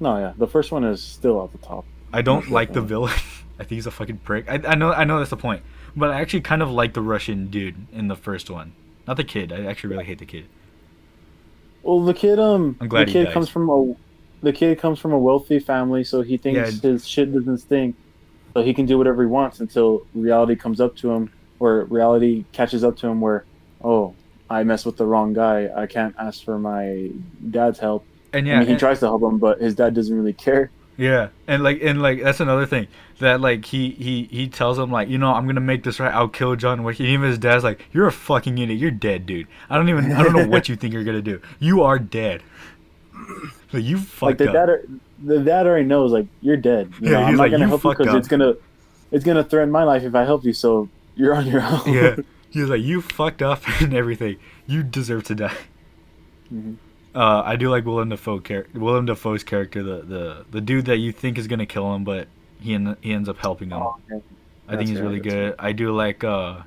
No, yeah, the first one is still at the top. I don't like the villain. I think he's a fucking prick. I, I know, I know that's the point. But I actually kind of like the Russian dude in the first one, not the kid. I actually really hate the kid. Well, the kid, um, I'm glad the kid he dies. comes from a, the kid comes from a wealthy family, so he thinks yeah. his shit doesn't stink, so he can do whatever he wants until reality comes up to him, or reality catches up to him, where, oh, I messed with the wrong guy. I can't ask for my dad's help. And yeah, I mean, he and, tries to help him, but his dad doesn't really care. Yeah, and like, and like, that's another thing that like he he he tells him like, you know, I'm gonna make this right. I'll kill John Wick. And even his dad's like, you're a fucking idiot. You're dead, dude. I don't even I don't know what you think you're gonna do. You are dead. Like you fucked like the up. Dad, the dad already knows, like, you're dead. You yeah, know, I'm not like, gonna you help you because it's gonna, it's gonna threaten my life if I help you. So you're on your own. Yeah, he was like, you fucked up and everything. You deserve to die. Mm-hmm. Uh, I do like Willem Dafoe char- Willem Dafoe's character, the, the the dude that you think is gonna kill him, but he en- he ends up helping him. Oh, okay. I think he's really good. I do like. Uh,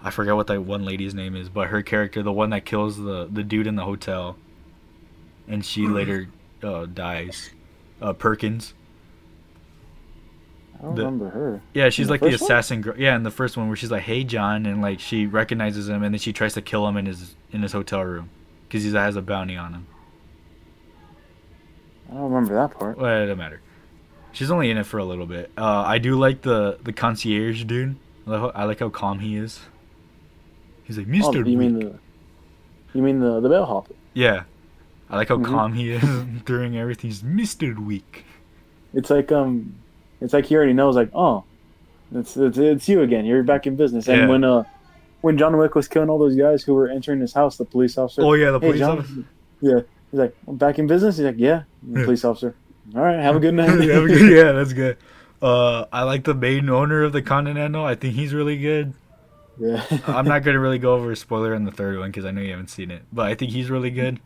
I forgot what that one lady's name is, but her character, the one that kills the, the dude in the hotel, and she later uh, dies, uh, Perkins. I don't the, remember her. Yeah, she's in like the, the assassin girl. Yeah, in the first one where she's like, "Hey, John," and like she recognizes him, and then she tries to kill him in his in his hotel room because he has a bounty on him. I don't remember that part. Well, it doesn't matter. She's only in it for a little bit. Uh, I do like the the concierge dude. I like how calm he is. He's like, Mister Oh, you mean the, you mean the, the bellhop? Yeah. I like how mm-hmm. calm he is during everything. He's Mister Week. It's like um, it's like he already knows, like, oh, it's it's, it's you again. You're back in business. And yeah. when uh, when John Wick was killing all those guys who were entering his house, the police officer. Oh yeah, the police hey, John, officer. Yeah. He's like, I'm back in business. He's like, yeah. The police officer. All right, have a good night. yeah, a good, yeah, that's good. Uh, I like the main owner of the Continental. I think he's really good. Yeah. I'm not going to really go over a spoiler on the third one because I know you haven't seen it. But I think he's really good.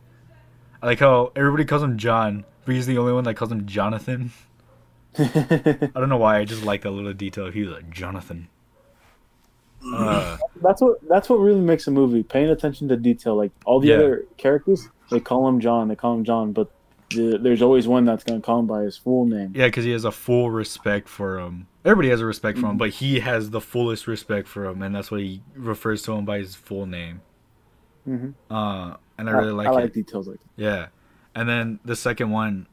I like how everybody calls him John, but he's the only one that calls him Jonathan. I don't know why. I just like that little detail. He's like, Jonathan. Uh, that's what That's what really makes a movie, paying attention to detail. Like, all the yeah. other characters, they call him John. They call him John, but the, there's always one that's going to call him by his full name. Yeah, because he has a full respect for him. Everybody has a respect for him, but he has the fullest respect for him, and that's why he refers to him by his full name. Mm-hmm. Uh, and I really I, like I it. I like details like that. Yeah. And then the second one,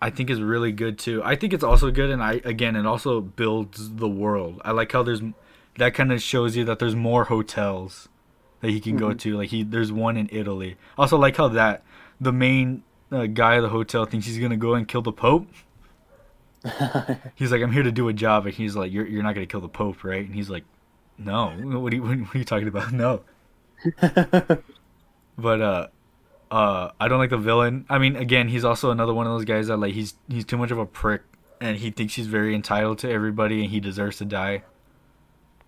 I think is really good, too. I think it's also good, and I again, it also builds the world. I like how there's... That kind of shows you that there's more hotels that he can mm-hmm. go to. Like, he there's one in Italy. Also, like how that... The main uh, guy at the hotel thinks he's going to go and kill the Pope. He's like, I'm here to do a job, and he's like, you're you're not gonna kill the Pope, right? And he's like, no, what are you, what are you talking about? No. But uh uh I don't like the villain. I mean, again, he's also another one of those guys that, like, he's he's too much of a prick, and he thinks he's very entitled to everybody, and he deserves to die.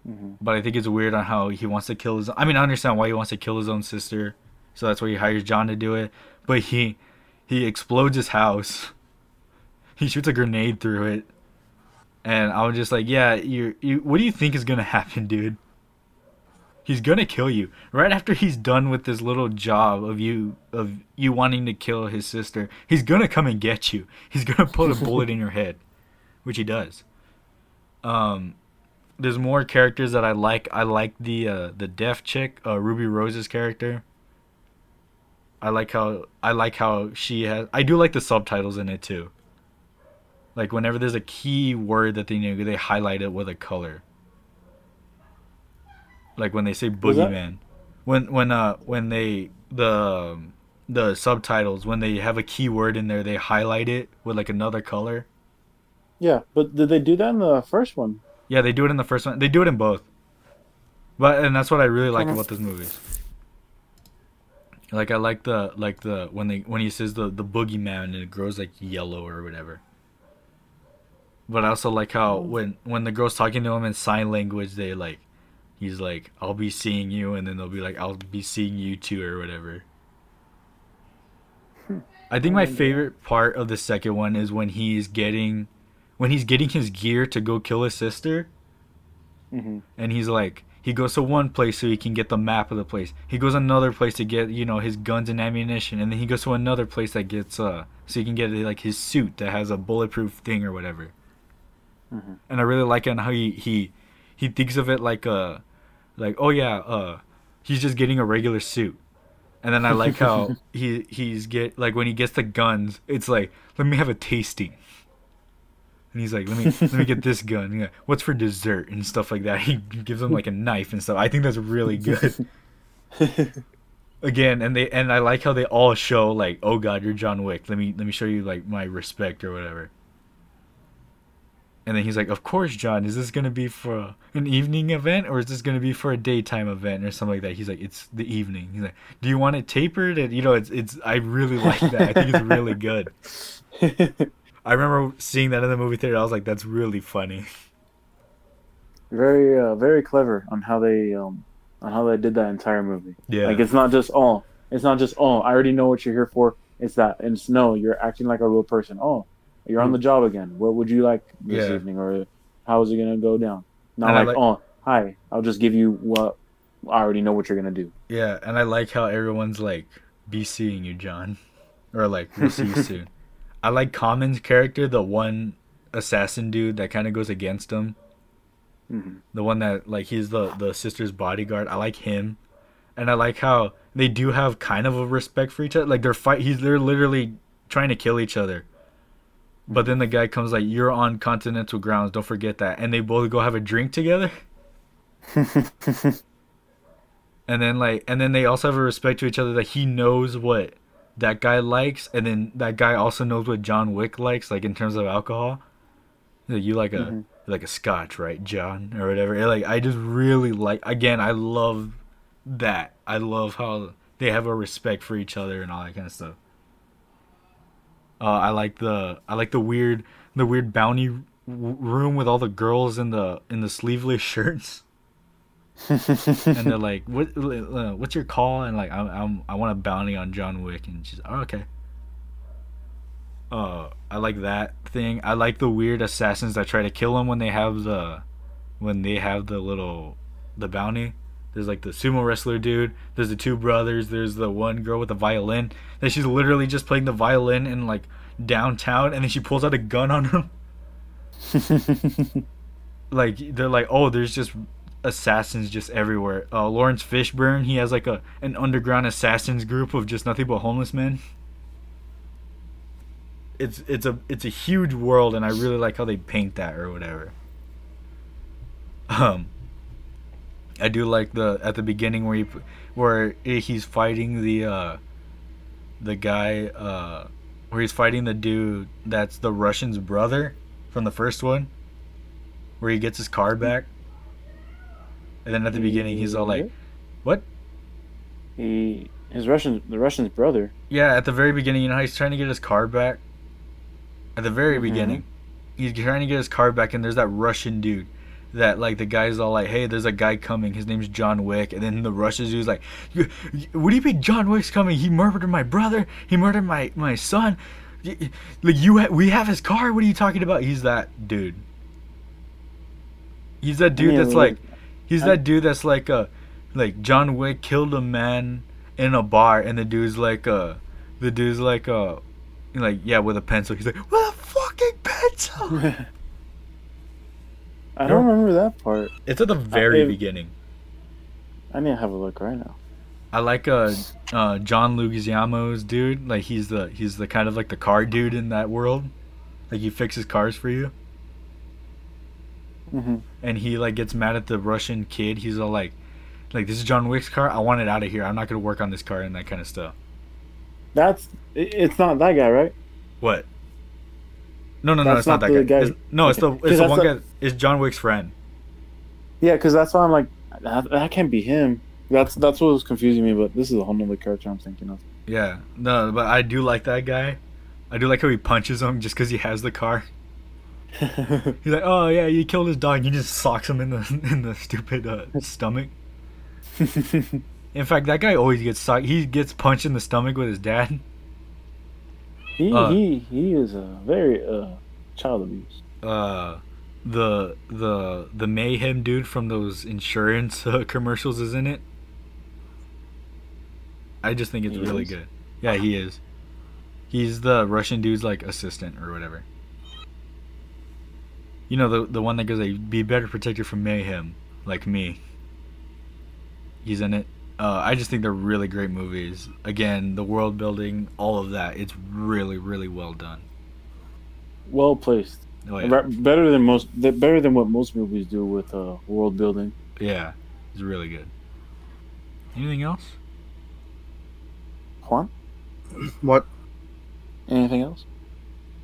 Mm-hmm. But I think it's weird on how he wants to kill his I mean I understand why he wants to kill his own sister, so that's why he hires John to do it, but he he explodes his house. He shoots a grenade through it, and I was just like, "Yeah, you, you. What do you think is gonna happen, dude? He's gonna kill you right after he's done with this little job of you, of you wanting to kill his sister. He's gonna come and get you. He's gonna put a bullet in your head, which he does." Um, there's more characters that I like. I like the uh, the deaf chick, uh, Ruby Rose's character. I like how I like how she has. I do like the subtitles in it too. Like, whenever there's a key word that they knew, they highlight it with a color. Like, when they say boogeyman. When, when, uh, when they, the, the subtitles, when they have a key word in there, they highlight it with, like, another color. Yeah, but did they do that in the first one? Yeah, they do it in the first one. They do it in both. But, and that's what I really like about those movies. Like, I like the, like, the, when they, when he says the, the boogeyman and it grows, like, yellow or whatever. But I also like how when, when the girl's talking to him in sign language, they like, he's like, I'll be seeing you. And then they'll be like, I'll be seeing you too or whatever. I think my favorite part of the second one is when he's getting, when he's getting his gear to go kill his sister. Mm-hmm. And he's like, he goes to one place so he can get the map of the place. He goes another place to get, you know, his guns and ammunition. And then he goes to another place that gets, uh, so he can get like his suit that has a bulletproof thing or whatever. Mm-hmm. And I really like it how he, he he thinks of it like uh like oh yeah uh he's just getting a regular suit, and then I like how he he's get like when he gets the guns, it's like, let me have a tasting, and he's like, let me let me get this gun, like, what's for dessert and stuff like that. He gives him like a knife and stuff. I think that's really good. Again, and they and I like how they all show like, oh god, you're John Wick. Let me let me show you like my respect or whatever. And then he's like, of course, John, is this going to be for a, an evening event, or is this going to be for a daytime event or something like that? He's like, it's the evening. He's like, do you want it tapered? And, you know, it's, it's, I really like that. I think it's really good. I remember seeing that in the movie theater. I was like, that's really funny. Very, uh, very clever on how they, um, on how they did that entire movie. Yeah. Like, it's not just, oh, it's not just, oh, I already know what you're here for. It's that. And it's, no, you're acting like a real person. Oh. You're on the job again. What would you like this yeah. evening, or how is it gonna go down? Not like, like, oh, hi, I'll just give you what I already know what you're gonna do. Yeah, and I like how everyone's like, be seeing you, John, or like, we'll see you soon. I like Common's character, the one assassin dude that kind of goes against him. Mm-hmm. The one that like he's the the sister's bodyguard. I like him, and I like how they do have kind of a respect for each other. Like they're fight, he's they're literally trying to kill each other. But then the guy comes like, you're on continental grounds, don't forget that. And they both go have a drink together. and then like, and then they also have a respect to each other that he knows what that guy likes. And then that guy also knows what John Wick likes, like in terms of alcohol. Like, you like a mm-hmm. like a scotch, right, John? Or whatever. And, like I just really like, again, I love that. I love how they have a respect for each other and all that kind of stuff. Uh, I like the I like the weird the weird bounty w- room with all the girls in the in the sleeveless shirts, and they're like, "What uh, what's your call?" And like, I'm, I'm I want a bounty on John Wick, and she's, "Oh, okay." Uh, I like that thing. I like the weird assassins that try to kill him when they have the when they have the little the bounty. There's like the sumo wrestler dude. There's the two brothers. There's the one girl with the violin. Then she's literally just playing the violin in like downtown, and then she pulls out a gun on him. Like they're like, oh, there's just assassins just everywhere. Uh, Lawrence Fishburne, he has like a an underground assassins group of just nothing but homeless men. It's it's a it's a huge world, and I really like how they paint that or whatever. Um. I do like the at the beginning where he, where he's fighting the, uh, the guy, uh, where he's fighting the dude that's the Russian's brother from the first one, where he gets his car back. And then at the beginning he's all like, "What?" He his Russian the Russian's brother. Yeah, at the very beginning, you know how he's trying to get his car back. At the very mm-hmm. beginning, he's trying to get his car back, and there's that Russian dude. That like the guy's all like, hey, there's a guy coming. His name's John Wick. And then the Russian dude's like, what do you mean John Wick's coming? He murdered my brother. He murdered my my son. Like you, ha- we have his car. What are you talking about? He's that dude. He's that dude yeah, that's like, like, he's I, that dude that's like a, like John Wick killed a man in a bar, and the dude's like a, the dude's like a, like yeah with a pencil. He's like, what a fucking pencil. I don't remember that part. It's at the very I, it, beginning. I need to have a look right now. I like uh, uh, John Leguizamo's dude. Like he's the he's the kind of like the car dude in that world. Like he fixes cars for you. Mm-hmm. And he like gets mad at the Russian kid. He's all like, like this is John Wick's car. I want it out of here. I'm not gonna work on this car and that kind of stuff. That's it's not that guy, right? What? No, no, no, that's it's not, not that guy. guy. It's, no, it's the it's the one the, guy. It's John Wick's friend. Yeah, because that's why I'm like, that, that can't be him. That's that's what was confusing me, but this is a whole nother character I'm thinking of. Yeah, no, but I do like that guy. I do like how he punches him just because he has the car. He's like, oh, yeah, you killed his dog. You just socks him in the in the stupid uh, stomach. In fact, that guy always gets socked. He gets punched in the stomach with his dad. He uh, he he is a very uh child abuse. Uh, the the the mayhem dude from those insurance uh, commercials is in it. I just think it's he really is. good. Yeah, he is. He's the Russian dude's like assistant or whatever. You know the the one that goes like, "Be better protected from mayhem," like me. He's in it. Uh, I just think they're really great movies. Again, the world building, all of that. It's really, really well done. Well placed. Oh, yeah. Better than most. Better than what most movies do with uh, world building. Yeah, it's really good. Anything else? Juan? What? Anything else?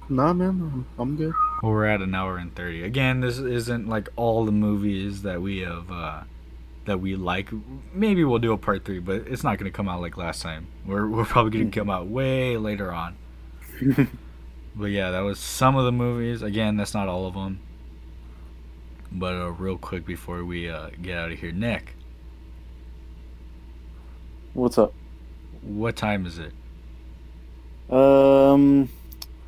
Nah, man. I'm good. Well, we're at an hour and thirty. Again, this isn't like all the movies that we have uh, that we like. Maybe we'll do a part three, but it's not going to come out like last time. We're we're probably going to come out way later on. But yeah, that was some of the movies. Again, that's not all of them. But uh, real quick before we uh, get out of here, Nick. What's up? What time is it? Um,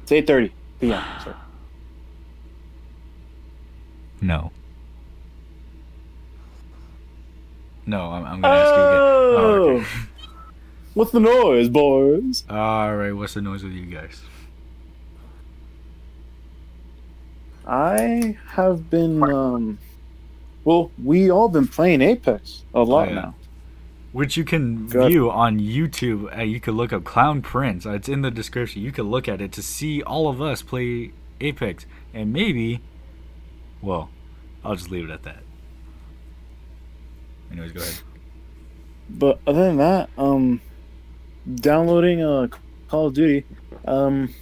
it's eight thirty p.m. Sorry. No. No, I'm, I'm gonna ask oh! you again. Oh, okay. What's the noise, boys? All right, what's the noise with you guys? I have been, um, well, we all been playing Apex a lot oh, yeah. now. Which you can Good. view on YouTube. Uh, you can look up Clown Prince. Uh, it's in the description. You can look at it to see all of us play Apex. And maybe, well, I'll just leave it at that. Anyways, go ahead. But other than that, um, downloading uh, Call of Duty. Um,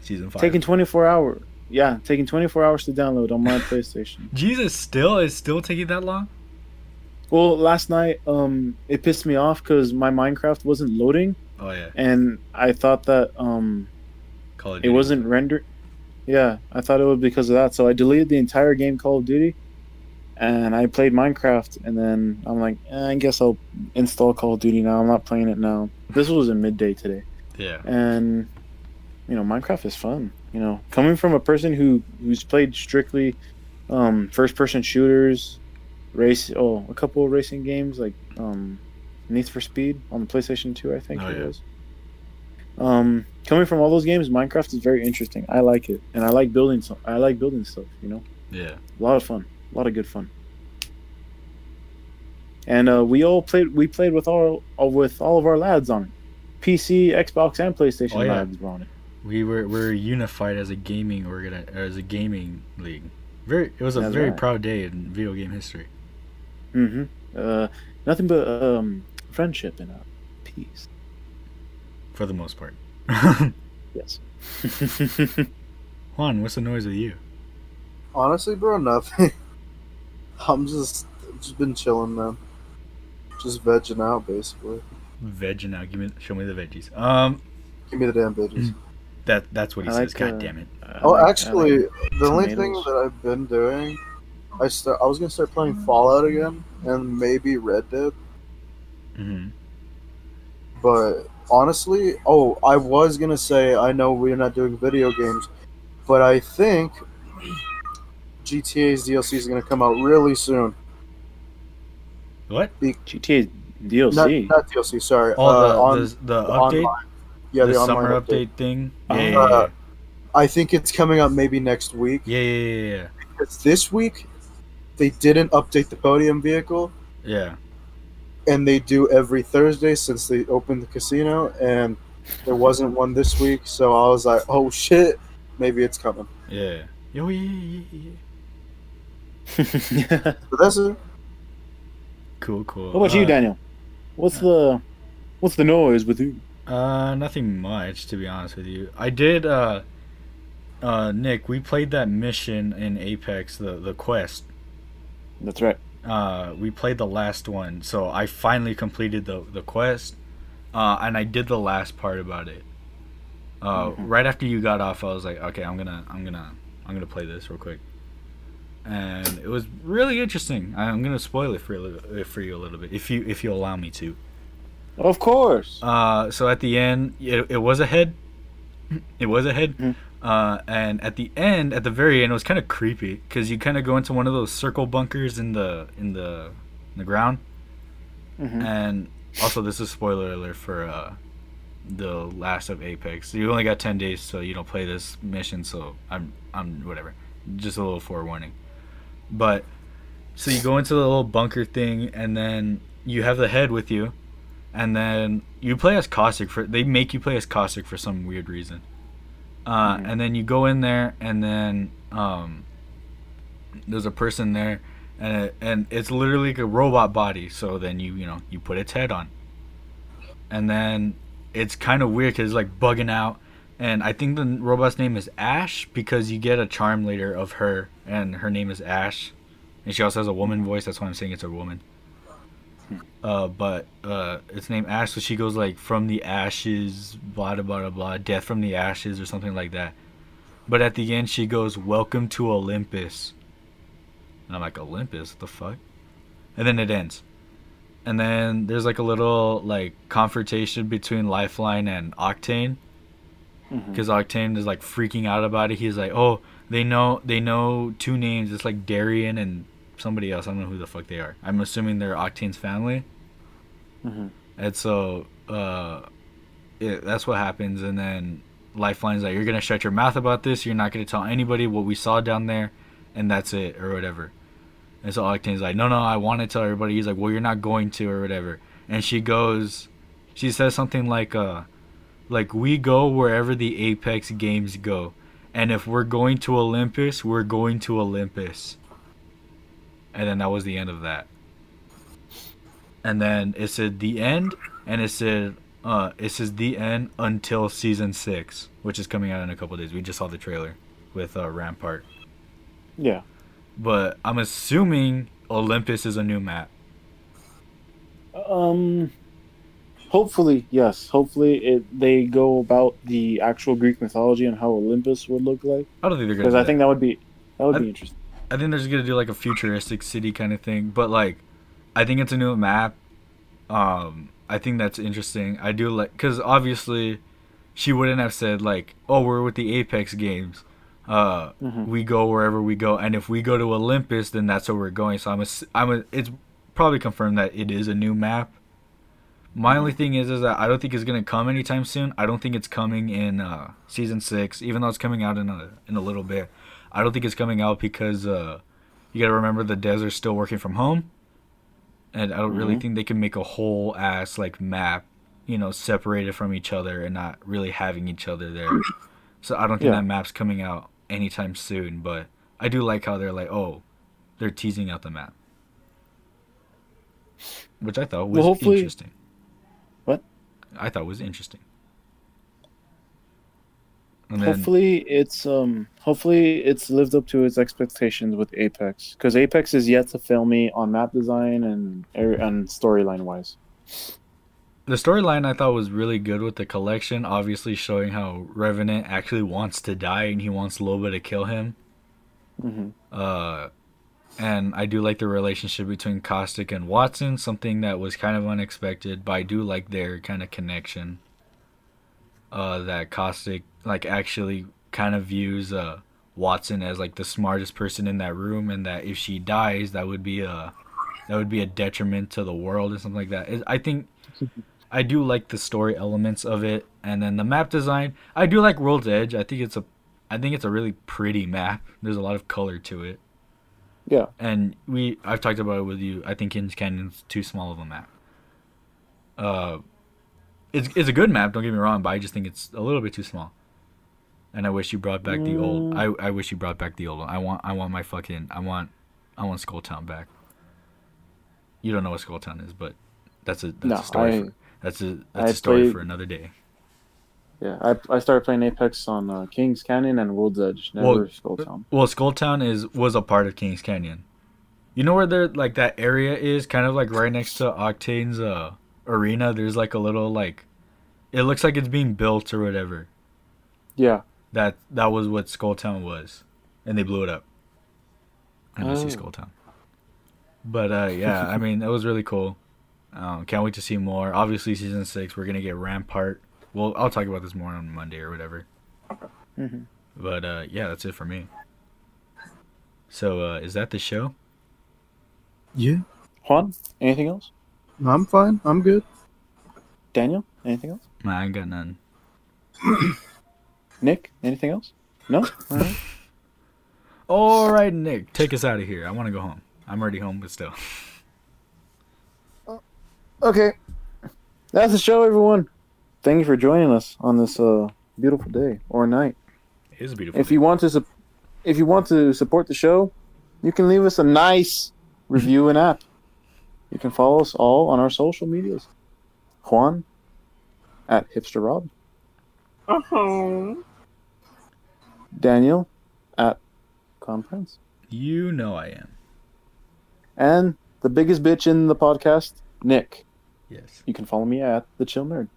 Season five. Taking twenty-four hours. Yeah, taking twenty-four hours to download on my PlayStation. Jesus, still? It's still taking that long? Well, last night, um, it pissed me off because my Minecraft wasn't loading. Oh, yeah. And I thought that um, Call of Duty it wasn't rendered. Yeah, I thought it was because of that. So I deleted the entire game Call of Duty, and I played Minecraft. And then I'm like, eh, I guess I'll install Call of Duty now. I'm not playing it now. This was in midday today. Yeah. And, you know, Minecraft is fun. You know, coming from a person who, who's played strictly um, first-person shooters, race oh a couple of racing games like um Need for Speed on the PlayStation two, I think oh, it yeah. was um coming from all those games, Minecraft is very interesting. I like it, and I like building so- I like building stuff, you know. Yeah, a lot of fun, a lot of good fun. And uh we all played we played with all with all of our lads on it. P C, Xbox, and PlayStation oh, yeah. lads were on it. We were we we're unified as a gaming organ as a gaming league. Very it was a That's very right. proud day in video game history. Mm-hmm. Uh, nothing but um, friendship and uh, peace. For the most part. Yes. Juan, what's the noise with you? Honestly, bro, nothing. I'm just, just been chilling, man. Just vegging out, basically. Vegging out. Give me, show me the veggies. Um, Give me the damn veggies. That That's what he I says, like, God uh, damn it. Uh, oh, like, actually, like the only thing that I've been doing... I start. I was gonna start playing Fallout again, and maybe Red Dead. Mm-hmm. But honestly, oh, I was gonna say I know we're not doing video games, but I think G T A's D L C is gonna come out really soon. What? Be- G T A D L C? Not, not D L C. Sorry. Oh, uh, the, on, the, the update. Online. Yeah, the, the online summer update, update thing. Yeah, uh, yeah, yeah. I think it's coming out maybe next week. Yeah, yeah, yeah. yeah. Because this week. They didn't update the podium vehicle. Yeah. And they do every Thursday since they opened the casino, and there wasn't one this week, so I was like, oh shit, maybe it's coming. Yeah. Yo, yeah, yeah, yeah. But that's it. Cool, cool. What about uh, you, Daniel? What's uh, the what's the noise with you? Uh nothing much, to be honest with you. I did uh uh Nick, we played that mission in Apex, the the quest. That's right. Uh, we played the last one, so I finally completed the the quest, uh, and I did the last part about it. Uh, mm-hmm. Right after you got off, I was like, okay, I'm gonna, I'm gonna, I'm gonna play this real quick, and it was really interesting. I'm gonna spoil it for you, for you a little bit, if you if you allow me to. Of course. Uh, so at the end, it it was ahead. It was ahead. Mm-hmm. Uh, and at the end, at the very end, it was kind of creepy because you kind of go into one of those circle bunkers in the in the in the ground. Mm-hmm. And also, this is spoiler alert for uh, the last of Apex. You only got ten days, so you don't play this mission. So I'm I'm whatever. Just a little forewarning. But so you go into the little bunker thing, and then you have the head with you, and then you play as Cossack for. They make you play as Cossack for some weird reason. Uh, mm-hmm. And then you go in there, and then um, there's a person there, and it, and it's literally like a robot body. So then you you know you put its head on, and then it's kind of weird because it's like bugging out, And I think the robot's name is Ash because you get a charm later of her, and her name is Ash. And she also has a woman voice. That's why I'm saying it's a woman. Uh, but uh, it's named Ash, so she goes like, from the ashes, blah, blah, blah, blah, death from the ashes or something like that. But at the end, she goes, welcome to Olympus. And I'm like, Olympus? What the fuck? And then it ends. And then there's like a little like confrontation between Lifeline and Octane. Because Octane is like freaking out about it. He's like, oh, they know they know two names. It's like Darien and somebody else. I don't know who the fuck they are. I'm assuming they're Octane's family. Mm-hmm. And so uh, it, that's what happens. And then Lifeline's like, you're going to shut your mouth about this. You're not going to tell anybody what we saw down there. And that's it or whatever. And so Octane's like, no, no, I want to tell everybody. He's like, well, you're not going to or whatever. And she goes, she says something like, uh, like, we go wherever the Apex games go. And if we're going to Olympus, we're going to Olympus. And then that was the end of that. And then it said the end. And it said, uh, it says the end until season six, which is coming out in a couple of days. We just saw the trailer with uh, Rampart. Yeah. But I'm assuming Olympus is a new map. Um... Hopefully, yes. Hopefully, it, they go about the actual Greek mythology and how Olympus would look like. I don't think they're gonna. Because I that. think that would be that would I, be interesting. I think they're just gonna do like a futuristic city kind of thing. But like, I think it's a new map. Um, I think that's interesting. I do like because obviously, she wouldn't have said like, "Oh, we're with the Apex games. Uh, mm-hmm. We go wherever we go, and if we go to Olympus, then that's where we're going." So I'm a, I'm a, it's probably confirmed that it is a new map. My only thing is, is that I don't think it's gonna come anytime soon. I don't think it's coming in uh, season six, even though it's coming out in a in a little bit. I don't think it's coming out because uh, you gotta remember the devs are still working from home, and I don't mm-hmm. really think they can make a whole ass like map, you know, separated from each other and not really having each other there. So I don't think yeah. that map's coming out anytime soon. But I do like how they're like, oh, they're teasing out the map, which I thought was well, hopefully- interesting. I thought it was interesting. And then, hopefully, it's um, hopefully it's lived up to its expectations with Apex, because Apex is yet to fail me on map design and and storyline wise. The storyline I thought was really good with the collection, obviously showing how Revenant actually wants to die and he wants Loba to kill him. Mm-hmm. Uh, and I do like the relationship between Caustic and Watson, something that was kind of unexpected, but I do like their kind of connection. Uh, that Caustic like actually kind of views uh, Watson as like the smartest person in that room, and that if she dies, that would be a that would be a detriment to the world and something like that. It, I think I do like the story elements of it, and then the map design. I do like World's Edge. I think it's a I think it's a really pretty map. There's a lot of color to it. Yeah, and we I've talked about it with you. I think Kings Canyon's too small of a map. Uh, it's it's a good map. Don't get me wrong, but I just think it's a little bit too small. And I wish you brought back mm. the old. I, I wish you brought back the old one. I want I want my fucking I want I want Skulltown back. You don't know what Skulltown is, but that's a that's no, a story. I, for, that's a that's I a story played, for another day. Yeah, I I started playing Apex on uh, Kings Canyon and World's Edge, never well, Skulltown. Well, Skulltown is was a part of Kings Canyon. You know where there like that area is, kind of like right next to Octane's uh, arena. There's like a little like, it looks like it's being built or whatever. Yeah. That that was what Skulltown was, and they blew it up. I don't oh. see Skulltown. But uh, yeah, I mean that was really cool. Um, can't wait to see more. Obviously, season six, we're gonna get Rampart. Well, I'll talk about this more on Monday or whatever. Mm-hmm. But, uh, yeah, that's it for me. So, uh, is that the show? Yeah. Juan, anything else? No, I'm fine. I'm good. Daniel, anything else? Nah, I ain't got none. Nick, anything else? No? All right. All right, Nick, take us out of here. I want to go home. I'm already home, but still. Okay. That's the show, everyone. Thank you for joining us on this uh, beautiful day or night. It is a beautiful. If day. you want to, su- if you want to support the show, you can leave us a nice review and app. You can follow us all on our social medias. Juan at Hipster Rob. Oh. Daniel at conference. You know I am. And the biggest bitch in the podcast, Nick. Yes. You can follow me at the Chill Nerd.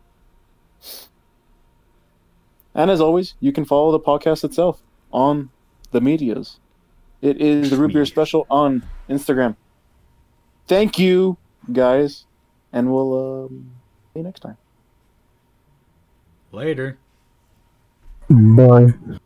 And as always, you can follow the podcast itself on the medias. It is the Rootbeer Special on Instagram. Thank you, guys. And we'll um, see you next time. Later. Bye.